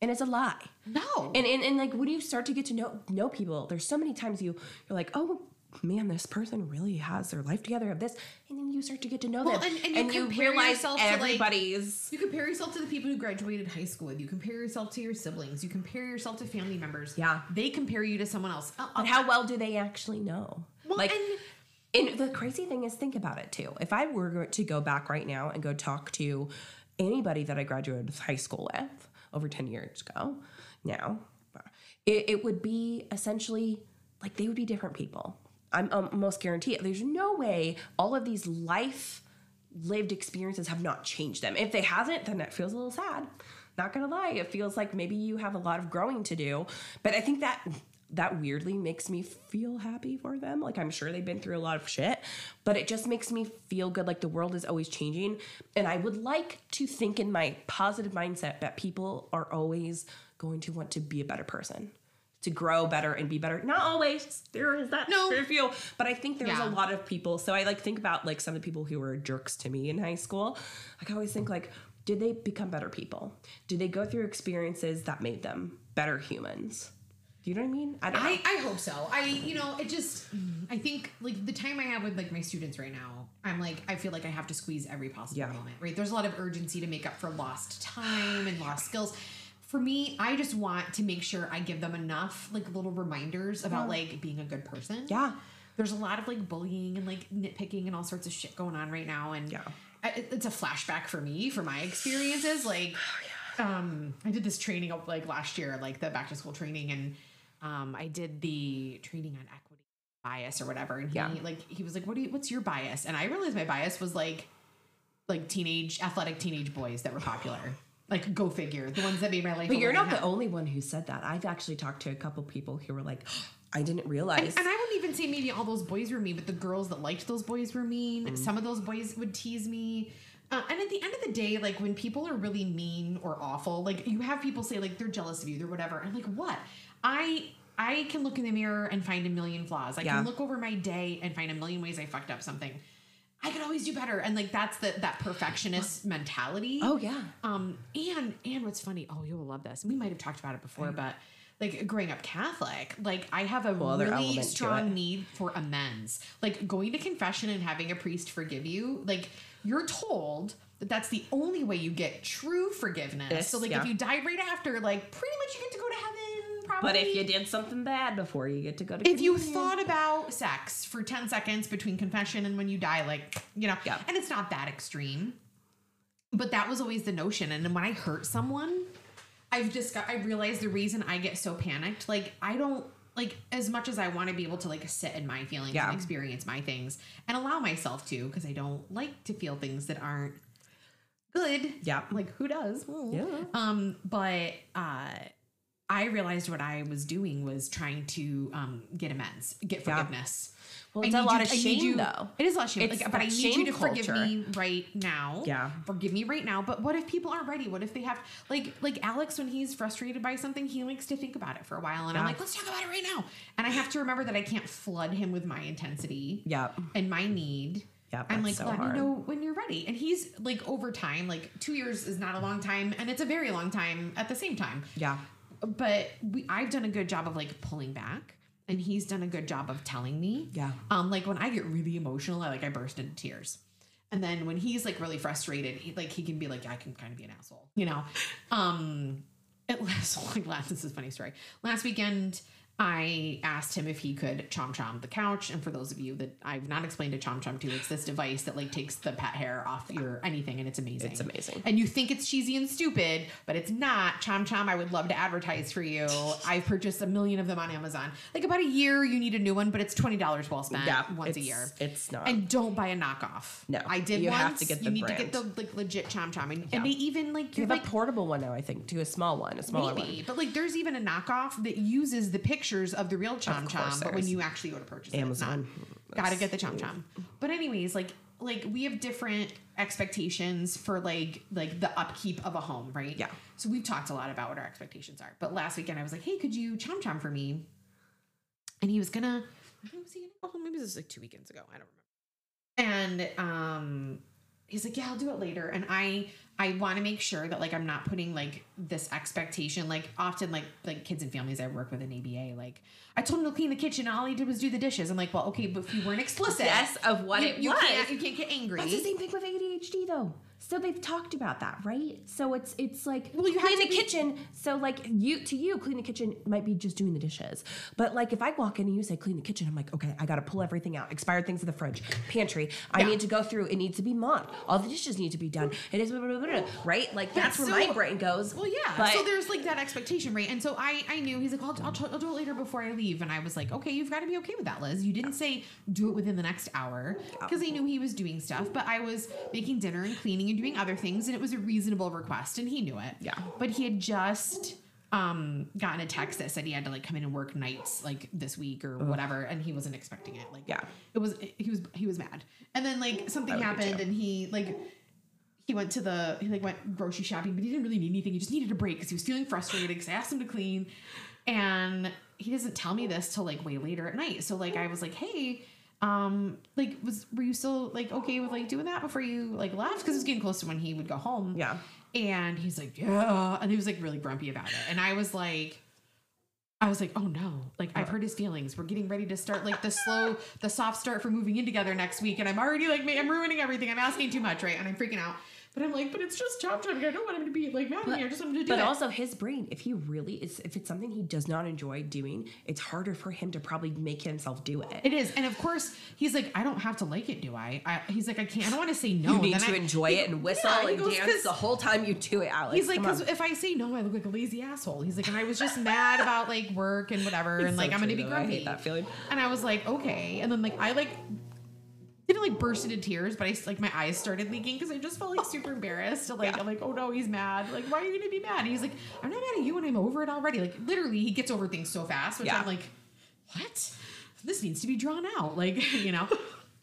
and it's a lie. No, and like when you start to get to know people, there's so many times you're like, oh man, this person really has their life together. Have this, and then you start to get to know them, and you realize everybody's. You compare yourself to the people who graduated high school with. You compare yourself to your siblings. You compare yourself to family members. Yeah, they compare you to someone else. But how well do they actually know? Well, like, and the crazy thing is, think about it too. If I were to go back right now and go talk to anybody that I graduated high school with over 10 years ago, now it would be essentially like they would be different people. I'm almost guaranteed. There's no way all of these lived experiences have not changed them. If they hasn't, then that feels a little sad. Not gonna lie, it feels like maybe you have a lot of growing to do. But I think that weirdly makes me feel happy for them. Like I'm sure they've been through a lot of shit, but it just makes me feel good. Like the world is always changing, and I would like to think in my positive mindset that people are always going to want to be a better person. To grow better and be better. Not always. There is that for you. But I think there's a lot of people. So I like think about like some of the people who were jerks to me in high school. Like I always think like, did they become better people? Did they go through experiences that made them better humans? Do you know what I mean? I don't know. I hope so. I think like the time I have with like my students right now, I'm like, I feel like I have to squeeze every possible moment, right? There's a lot of urgency to make up for lost time and lost skills. For me, I just want to make sure I give them enough, like, little reminders about, like, being a good person. Yeah. There's a lot of, like, bullying and, like, nitpicking and all sorts of shit going on right now. And it's a flashback for me, for my experiences. Like, I did this training, like, last year, like, the back-to-school training. And I did the training on equity bias or whatever. And he was like, what's your bias? And I realized my bias was, like, teenage, athletic teenage boys that were popular. Like, go figure. The ones that made my life. But you're not the only one who said that. I've actually talked to a couple people who were like, I didn't realize. And I wouldn't even say maybe all those boys were mean, but the girls that liked those boys were mean. Mm. Some of those boys would tease me. And at the end of the day, like, when people are really mean or awful, like, you have people say, like, they're jealous of you, they're whatever. And I'm like, what? I can look in the mirror and find a million flaws. I can look over my day and find a million ways I fucked up something. I could always do better. And, like, that's that perfectionist mentality. Oh, yeah. And what's funny, oh, you will love this. We might have talked about it before, but, like, growing up Catholic, like, I have a really strong need for amends. Like, going to confession and having a priest forgive you, like, you're told that that's the only way you get true forgiveness. So, like, if you die right after, like, pretty much you get to go to heaven. Probably. But if you did something bad before you get to go to confession. If you thought about sex for 10 seconds between confession and when you die, like, you know. Yeah. And it's not that extreme. But that was always the notion. And then when I hurt someone, I realized the reason I get so panicked. Like, I don't, like, as much as I want to be able to, like, sit in my feelings and experience my things and allow myself to, because I don't like to feel things that aren't good. Yeah. Like, who does? Yeah. But I realized what I was doing was trying to get amends, get forgiveness. Well, it's a lot of shame, though. It is a lot of shame. But I need you to forgive me right now. Yeah. Forgive me right now. But what if people aren't ready? What if they have, like Alex, when he's frustrated by something, he likes to think about it for a while. And I'm like, let's talk about it right now. And I have to remember that I can't flood him with my intensity and my need. I'm like, let me know when you're ready. And he's like, over time, like 2 years is not a long time. And it's a very long time at the same time. Yeah. But I've done a good job of, like, pulling back, and he's done a good job of telling me. Yeah. Like, when I get really emotional, I burst into tears. And then when he's, like, really frustrated, he can be like, I can kind of be an asshole, you know? This is a funny story. Last weekend, I asked him if he could chom chom the couch. And for those of you that I've not explained a chom chom to, it's this device that, like, takes the pet hair off your anything, and it's amazing. It's amazing. And you think it's cheesy and stupid, but it's not. Chom chom, I would love to advertise for you. I've purchased a million of them on Amazon. Like, about a year, you need a new one, but it's $20 well spent once a year. It's not. And don't buy a knockoff. No. I did you once. Have to get the brand. You need to get the, like, legit chom chom. And they even, like, you have, like, a portable one now, I think, too. A smaller one. But, like, there's even a knockoff that uses the picture of the real chom chom, but when you actually go to purchase Amazon, gotta get the chom chom. But anyways, like we have different expectations for like the upkeep of a home, right? Yeah. So we've talked a lot about what our expectations are. But last weekend I was like, hey, could you chom chom for me? And he was gonna. When was he gonna go home? Maybe this was like 2 weekends ago. I don't remember. And he's like, yeah, I'll do it later. And I want to make sure that, like, I'm not putting, like, this expectation, like, often, like kids and families I work with in ABA, like, I told him to clean the kitchen, and all he did was do the dishes. I'm like, well, okay, but if you weren't explicit. Yes, of what it was. You can't get angry. That's the same thing with ADHD, though. So they've talked about that, right? So it's like, well, you clean the kitchen. So, like, you clean the kitchen might be just doing the dishes. But, like, if I walk in and you say clean the kitchen, I'm like, okay, I got to pull everything out. Expired things in the fridge, pantry. I need to go through. It needs to be mopped. All the dishes need to be done. It is blah, blah, blah, blah, right? Like, that's where my brain goes. Well, yeah. But so there's, like, that expectation, right? And so I knew. He's like, I'll do it later before I leave. And I was like, okay, you've got to be okay with that, Liz. You didn't say do it within the next hour because I knew he was doing stuff. But I was making dinner and cleaning and doing other things, and it was a reasonable request, and he knew it. Yeah. But he had just gotten a text that said he had to, like, come in and work nights, like, this week or whatever, and he wasn't expecting it. Like, yeah, it was he was mad. And then, like, something happened, and he, like, he went grocery shopping, but he didn't really need anything. He just needed a break because he was feeling frustrated because I asked him to clean, and he doesn't tell me this till, like, way later at night. So, like, I was like, hey. Like, were you still, like, okay with, like, doing that before you, like, left? Because it was getting close to when he would go home. Yeah. And he's like, yeah. And he was, like, really grumpy about it. And I was like, oh, no. Like, I've hurt his feelings. We're getting ready to start, like, the soft start for moving in together next week. And I'm already, like, I'm ruining everything. I'm asking too much, right? And I'm freaking out. But I'm like, but it's just chop chop. I don't want him to be, like, mad at me. I just want him to do it. But also his brain, if it's something he does not enjoy doing, it's harder for him to probably make himself do it. It is. And of course, he's like, I don't have to like it, do I? He's like, I don't want to say no. You need to enjoy it and whistle and dance the whole time you do it, Alex. He's like, because if I say no, I look like a lazy asshole. He's like, and I was just mad about, like, work and whatever. And, like, I'm going to be grumpy. I hate that feeling. And I was like, okay. And then, like, I, like, didn't like burst into tears, but I like my eyes started leaking because I just felt like super embarrassed. Like I'm like, oh no, he's mad. Like, why are you gonna be mad? And he's like, I'm not mad at you, and I'm over it already. Like literally, he gets over things so fast, which I'm like, what? This needs to be drawn out, like you know.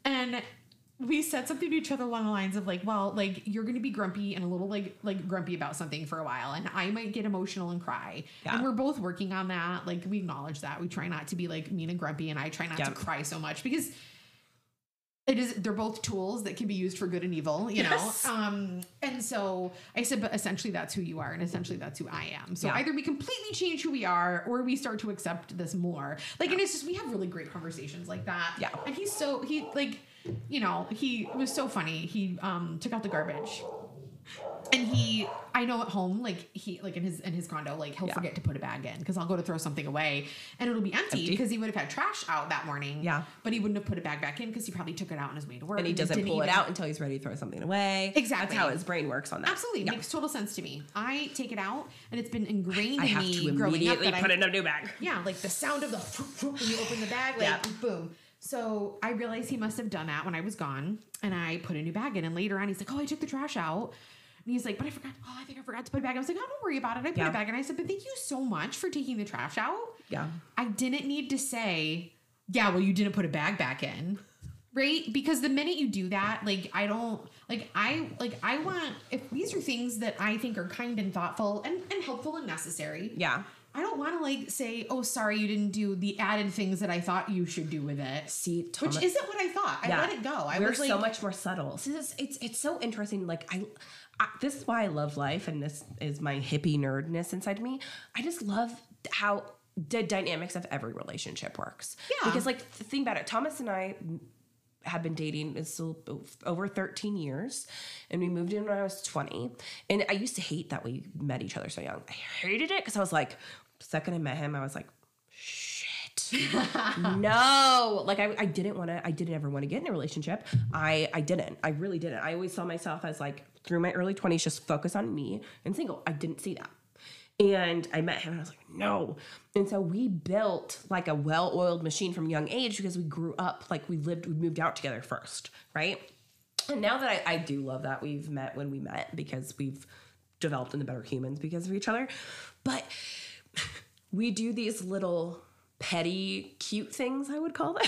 And we said something to each other along the lines of like, well, like you're gonna be grumpy and a little like grumpy about something for a while, and I might get emotional and cry. Yeah. And we're both working on that. Like we acknowledge that. We try not to be like mean and grumpy, and I try not to cry so much because. It is. They're both tools that can be used for good and evil, you know? And so I said, but essentially that's who you are. And essentially that's who I am. So either we completely change who we are or we start to accept this more. Like, and it's just, we have really great conversations like that. Yeah. And he's so, he like, you know, he was so funny. He took out the garbage and he, I know at home, like he, like in his condo, like he'll forget to put a bag in because I'll go to throw something away and it'll be empty because he would have had trash out that morning. Yeah. But he wouldn't have put a bag back in because he probably took it out on his way to work. And he doesn't pull it out until he's ready to throw something away. Exactly. That's how his brain works on that. Absolutely. Yeah. Makes total sense to me. I take it out and it's been ingrained in me growing up. I have to immediately put in a new bag. Yeah. Like the sound of the when you open the bag, like boom. So I realized he must have done that when I was gone and I put a new bag in and later on he's like, oh, I took the trash out. And he's like, but I forgot. Oh, I think I forgot to put it back. I was like, oh, don't worry about it. I put it back. And I said, but thank you so much for taking the trash out. Yeah. I didn't need to say, yeah, well, you didn't put a bag back in. Right. Because the minute you do that, like, I don't like, I want, if these are things that I think are kind and thoughtful and helpful and necessary. Yeah. I don't want to like say, oh, sorry, you didn't do the added things that I thought you should do with it. See, Thomas, which isn't what I thought. I let it go. I was like, so much more subtle. So it's so interesting. Like I this is why I love life, and this is my hippie nerdness inside me. I just love how the dynamics of every relationship works. Yeah, because like the thing about it, Thomas and I have been dating is still over 13 years, and we moved in when I was 20. And I used to hate that we met each other so young. I hated it because I was like. Second I met him, I was like, shit. No. Like, I didn't want to, I didn't ever want to get in a relationship. I didn't. I really didn't. I always saw myself as, like, through my early 20s, just focus on me and single. I didn't see that. And I met him, and I was like, no. And so we built, like, a well-oiled machine from a young age because we grew up, like, we moved out together first, right? And now that I do love that we've met when we met because we've developed into better humans because of each other. But... we do these little petty, cute things, I would call them.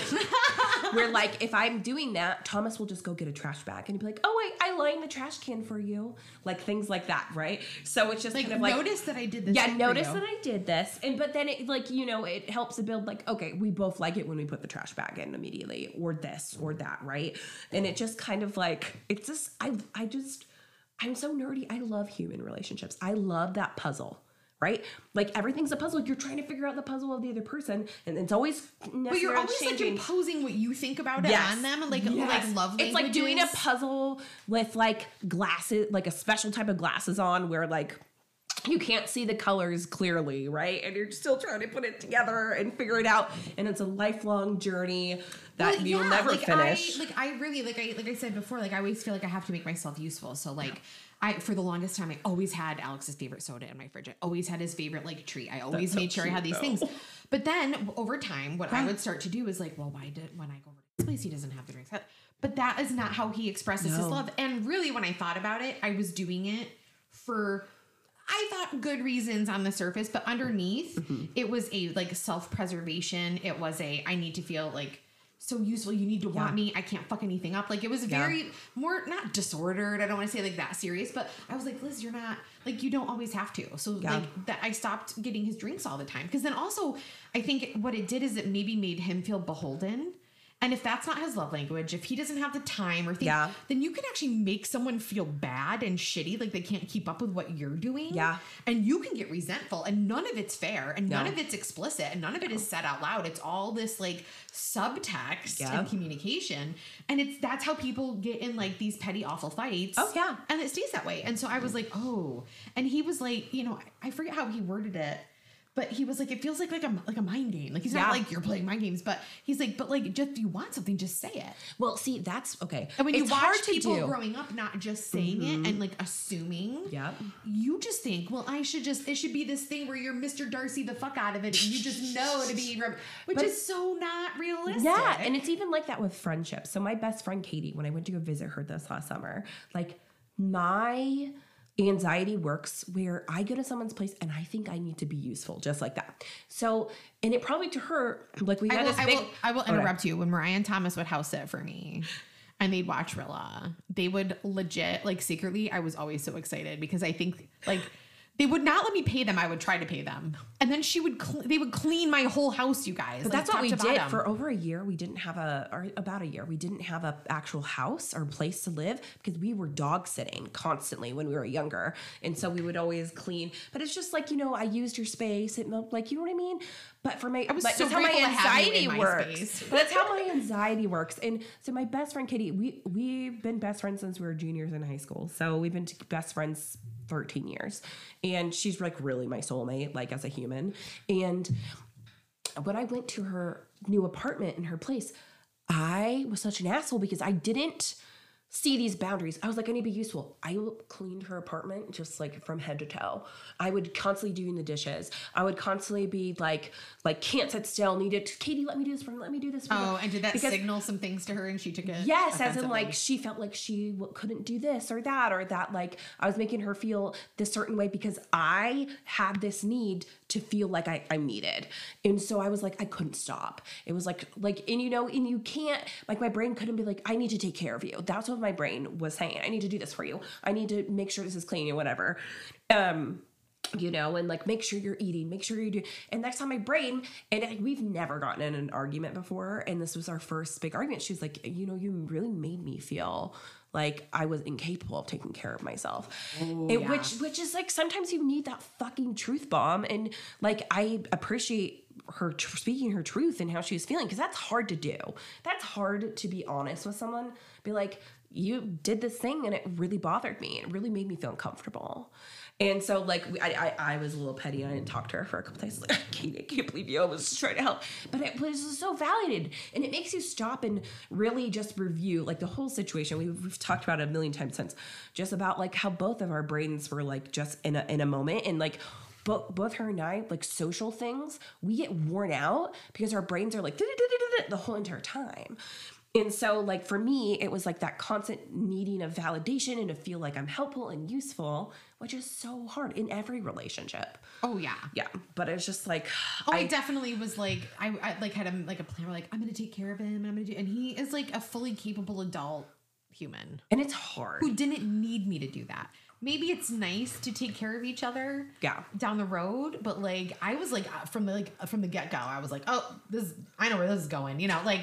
Where, like, if I'm doing that, Thomas will just go get a trash bag and be like, oh, wait, I lined the trash can for you. Like, things like that, right? So it's just like, kind of like... notice that I did this. Yeah, notice that I did this. And but then, it like, you know, it helps to build, like, okay, we both like it when we put the trash bag in immediately. Or this, or that, right? And it just kind of, like, it's just... I just... I'm so nerdy. I love human relationships. I love that puzzle. Right? Like, everything's a puzzle. You're trying to figure out the puzzle of the other person, and it's always but you're always, changing. Like, imposing what you think about it on them, and, like, like love languages. It's like doing a puzzle with, like, glasses, like, a special type of glasses on where, like, you can't see the colors clearly, right? And you're still trying to put it together and figure it out, and it's a lifelong journey that you'll never finish. I said before, like, I always feel like I have to make myself useful, so, like... Yeah. For the longest time, I always had Alex's favorite soda in my fridge. I always had his favorite, like, treat. I always made sure I had these things. But then, over time, what I would start to do is, like, well, when I go over to this place, he doesn't have the drinks. But that is not how he expresses his love. And really, when I thought about it, I was doing it for... I thought good reasons on the surface, but underneath, it was a, like, self-preservation. It was a, I need to feel, like... so useful. You need to want me. I can't fuck anything up. Like, it was very more not disordered. I don't want to say like that serious, but I was like, Liz, you're not like, you don't always have to. So like that I stopped getting his drinks all the time. Cause then also I think what it did is it maybe made him feel beholden. And if that's not his love language, if he doesn't have the time or things, then you can actually make someone feel bad and shitty. Like, they can't keep up with what you're doing. Yeah. And you can get resentful, and none of it's fair, and none of it's explicit, and none of it is said out loud. It's all this, like, subtext and communication. And that's how people get in, like, these petty, awful fights. Oh, yeah. And it stays that way. And so I was like, oh. And he was like, you know, I forget how he worded it. But he was like, it feels like a mind game. Like, he's not like, you're playing mind games, but he's like, but like, just if you want something, just say it. Well, see, that's okay. And when it's you watch people growing up not just saying it and like assuming, you just think, well, I should just, it should be this thing where you're Mr. Darcy the fuck out of it, and you just know to be, which is so not realistic. Yeah, and it's even like that with friendships. So my best friend Katie, when I went to go visit her this last summer, like my anxiety works where I go to someone's place and I think I need to be useful, just like that. So, and it probably to her, like we had this big... I will interrupt you. When Mariah and Thomas would house sit for me and they'd watch Rilla, they would legit, like secretly, I was always so excited because I think like... They would not let me pay them. I would try to pay them. And then she would, they would clean my whole house, you guys. But like, that's what we did for over a year. We didn't have about a year, we didn't have an actual house or place to live because we were dog sitting constantly when we were younger. And so we would always clean, but it's just like, you know, I used your space. It milked, like, you know what I mean? But for my, that's how my anxiety works. That's how my anxiety works. And so my best friend, Kitty, we've been best friends since we were juniors in high school. So we've been best friends 13 years. And she's like really my soulmate, like as a human. And when I went to her new apartment in her place, I was such an asshole because I didn't see these boundaries. I was like, I need to be useful. I cleaned her apartment just like from head to toe. I would constantly doing the dishes. I would constantly be like can't sit still, needed to, Katie, let me do this for me, let me do this for me. Oh, and did that signal some things to her and she took it? Yes, as in like she felt like she couldn't do this or that like I was making her feel this certain way because I had this need to feel like I'm needed. And so I was like, I couldn't stop. It was like, and you know, and you can't, like my brain couldn't be like, I need to take care of you. That's what my brain was saying. I need to do this for you. I need to make sure this is clean and whatever. You know, and like, make sure you're eating, make sure you do. And that's how my brain, and like, we've never gotten in an argument before. And this was our first big argument. She was like, you know, you really made me feel like I was incapable of taking care of myself. Ooh, and, which is like, sometimes you need that fucking truth bomb. And like, I appreciate her speaking her truth and how she was feeling. Cause that's hard to do. That's hard to be honest with someone. Be like, you did this thing and it really bothered me. It really made me feel uncomfortable. And so, like, I was a little petty, and I didn't talk to her for a couple days. Like, I can't believe you. I was trying to help. But it was so validated. And it makes you stop and really just review, like, the whole situation. We've talked about it a million times since, just about, like, how both of our brains were, like, just in a moment. And, like, both her and I, like, social things, we get worn out because our brains are, like, the whole entire time. And so, like, for me, it was, like, that constant needing of validation and to feel like I'm helpful and useful, which is so hard in every relationship. Oh, yeah. Yeah. But it's just, like... Oh, I definitely was, like... I like, had, like, a plan where, like, I'm going to take care of him. And he is, like, a fully capable adult human. And it's hard. Who didn't need me to do that. Maybe it's nice to take care of each other down the road, but, like, I was, like, from the get-go, I was, like, oh, I know where this is going, you know, like...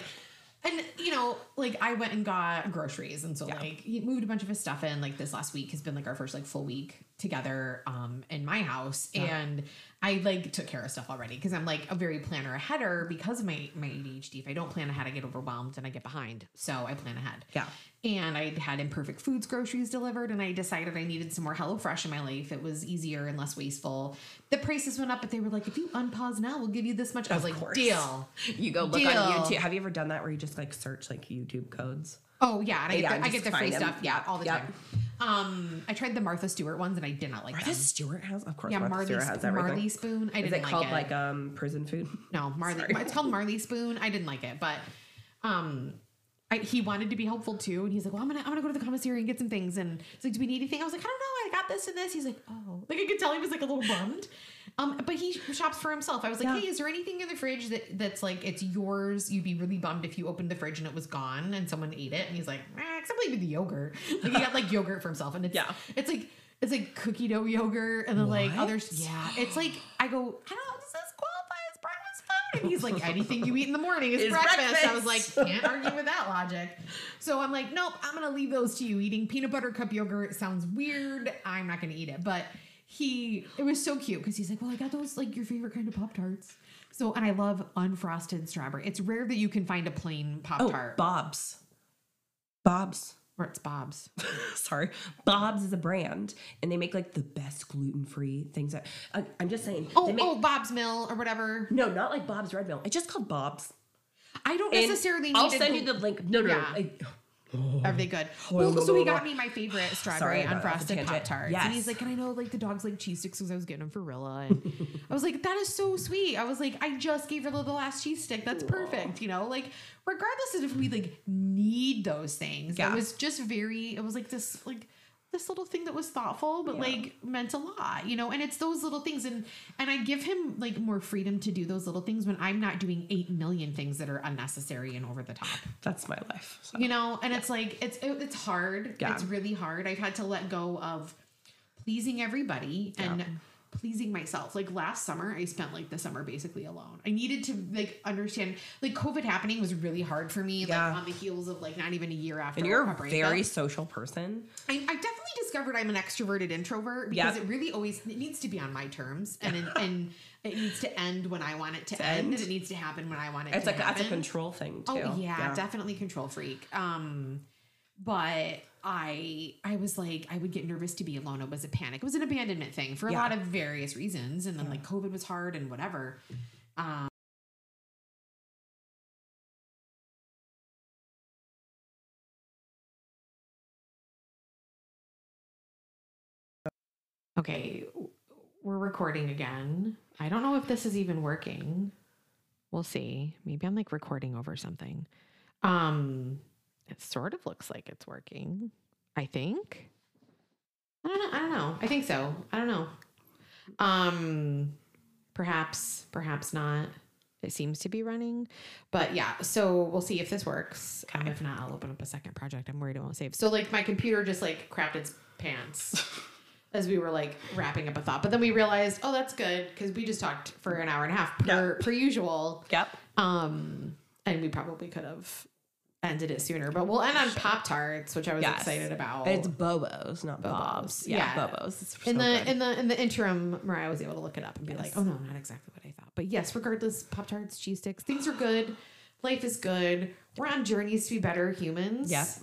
And, you know, like, I went and got groceries, and so, like, he moved a bunch of his stuff in, like, this last week has been, like, our first, like, full week together in my house, and I, like, took care of stuff already, because I'm, like, a very planner aheader because of my ADHD. If I don't plan ahead, I get overwhelmed, and I get behind, so I plan ahead. Yeah. And I had Imperfect Foods groceries delivered, and I decided I needed some more HelloFresh in my life. It was easier and less wasteful. The prices went up, but they were like, if you unpause now, we'll give you this much. I was like, course. Deal. You go look on YouTube. Have you ever done that where you just like search like YouTube codes? Oh, yeah. And I get the free stuff. Yeah, all the time. I tried the Martha Stewart ones and I did not like them. Martha Stewart has? Of course, yeah, Martha Stewart has everything. Marley Spoon. I didn't like it. Is it called like prison food? No, Marley. It's called Marley Spoon. I didn't like it, but he wanted to be helpful too, and he's like, well, I'm gonna go to the commissary and get some things, and he's like, do we need anything? I was like, I don't know, I got this and this. He's like, oh, like I could tell he was like a little bummed, but he shops for himself. I was like, hey, is there anything in the fridge that's like it's yours? You'd be really bummed if you opened the fridge and it was gone and someone ate it. And he's like, except maybe the yogurt. Like he got like yogurt for himself, and it's like cookie dough yogurt and then like others. Yeah, it's like I go, I don't know, this is cool. And he's like, anything you eat in the morning is breakfast. I was like, can't argue with that logic. So I'm like, nope, I'm going to leave those to you. Eating peanut butter cup yogurt sounds weird. I'm not going to eat it. But it was so cute because he's like, well, I got those, like, your favorite kind of Pop-Tarts. So, and I love unfrosted strawberry. It's rare that you can find a plain Pop-Tart. Oh, Bob's. Or it's Bob's. Sorry. Bob's is a brand. And they make, like, the best gluten-free things. I'm just saying. Oh, Bob's Mill or whatever. No, not like Bob's Red Mill. It's just called Bob's. I don't necessarily need to. I'll send you the link. No. Are they good? So he got me my favorite strawberry unfrosted Pop-Tarts. Yes. And he's like, can I know, like, the dogs like cheese sticks? Because I was getting them for Rilla. And I was like, that is so sweet. I was like, I just gave Rilla the last cheese stick. That's perfect. You know, like, regardless of if we, like, need those things. Yeah. It was just very, it was like, this little thing that was thoughtful, but like meant a lot, you know, and it's those little things. And I give him like more freedom to do those little things when I'm not doing 8 million things that are unnecessary and over the top. That's my life. So. You know, and it's like, it's hard. Yeah. It's really hard. I've had to let go of pleasing everybody and pleasing myself. Like last summer, I spent like the summer basically alone. I needed to like understand like COVID happening was really hard for me. Yeah. Like on the heels of like not even a year after. And you're a very social person. I definitely discovered I'm an extroverted introvert because it really it needs to be on my terms and it needs to end when I want it to end and it needs to happen when I want it to happen. That's a control thing too. Oh yeah, definitely control freak. But I was like, I would get nervous to be alone. It was a panic. It was an abandonment thing for a lot of various reasons. And then like COVID was hard and whatever. Okay, we're recording again. I don't know if this is even working. We'll see. Maybe I'm like recording over something. It sort of looks like it's working. I think. I don't know. I think so. I don't know. Perhaps not. It seems to be running, but yeah. So we'll see if this works. Okay. If not, I'll open up a second project. I'm worried it won't save. So like my computer just like crapped its pants as we were like wrapping up a thought, but then we realized, oh, that's good. Cause we just talked for an hour and a half per usual. Yep. And we probably could have ended it sooner, but we'll end on Pop-Tarts, which I was excited about. It's Bobos, not Bob's. Yeah, Bobos. It's so in the interim, Mariah was able to look it up and be like, oh no, not exactly what I thought. But yes, regardless, Pop-Tarts, cheese sticks, things are good. Life is good. We're on journeys to be better humans. Yes.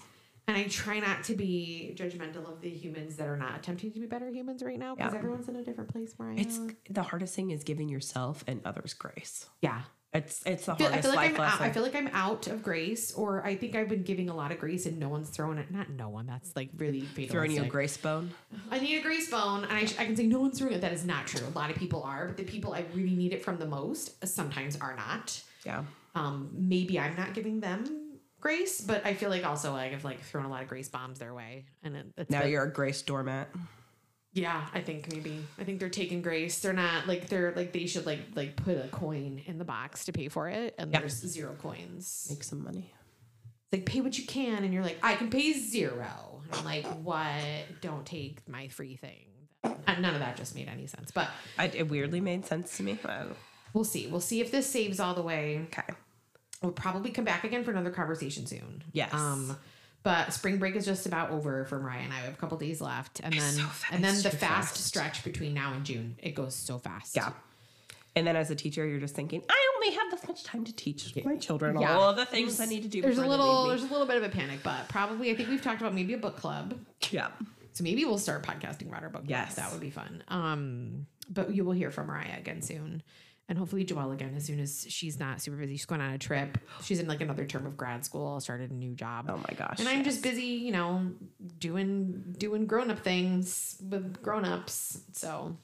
And I try not to be judgmental of the humans that are not attempting to be better humans right now because everyone's in a different place, Mariah. It's the hardest thing is giving yourself and others grace. Yeah. It's the hardest life lesson. I feel like I'm out of grace, or I think I've been giving a lot of grace and no one's throwing it. Not no one. That's like really fatalistic. Throwing you a grace bone. I need a grace bone, and I can say no one's throwing it. That is not true. A lot of people are, but the people I really need it from the most sometimes are not. Yeah. Maybe I'm not giving them grace, but I feel like also like I've like thrown a lot of grace bombs their way, and you're a grace doormat. Yeah, I think maybe. I think they're taking grace. They're not like they should like put a coin in the box to pay for it, and there's 0 coins. Make some money. It's like pay what you can, and you're like, I can pay 0. And I'm like, what? Don't take my free thing. And none of that just made any sense, but it weirdly made sense to me. We'll see. We'll see if this saves all the way. Okay. We'll probably come back again for another conversation soon. Yes. But spring break is just about over for Mariah and I. We have a couple days left. And then the fast stretch between now and June. It goes so fast. Yeah. And then as a teacher, you're just thinking, I only have this much time to teach my children all of the things I need to do. There's a little bit of a panic, but probably I think we've talked about maybe a book club. Yeah. So maybe we'll start podcasting about our book club. Yes. That would be fun. But you will hear from Mariah again soon. And hopefully Joelle again as soon as she's not super busy. She's going on a trip. She's in like another term of grad school. Started a new job. Oh my gosh. And I'm just busy, you know, doing grown-up things with grown-ups. So,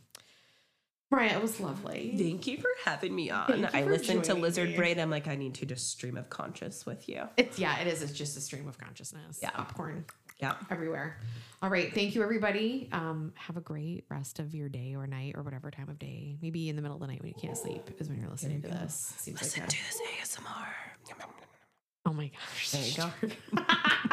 Mariah, it was lovely. Thank you for having me on. I listened to Lizard Brain. I'm like, I need to just stream of conscious with you. It is. It's just a stream of consciousness. Yeah. Popcorn. Yeah. Everywhere. All right. Thank you, everybody. Have a great rest of your day or night or whatever time of day. Maybe in the middle of the night when you can't sleep is when you're listening to this. Listen to this ASMR. Oh my gosh. There you go.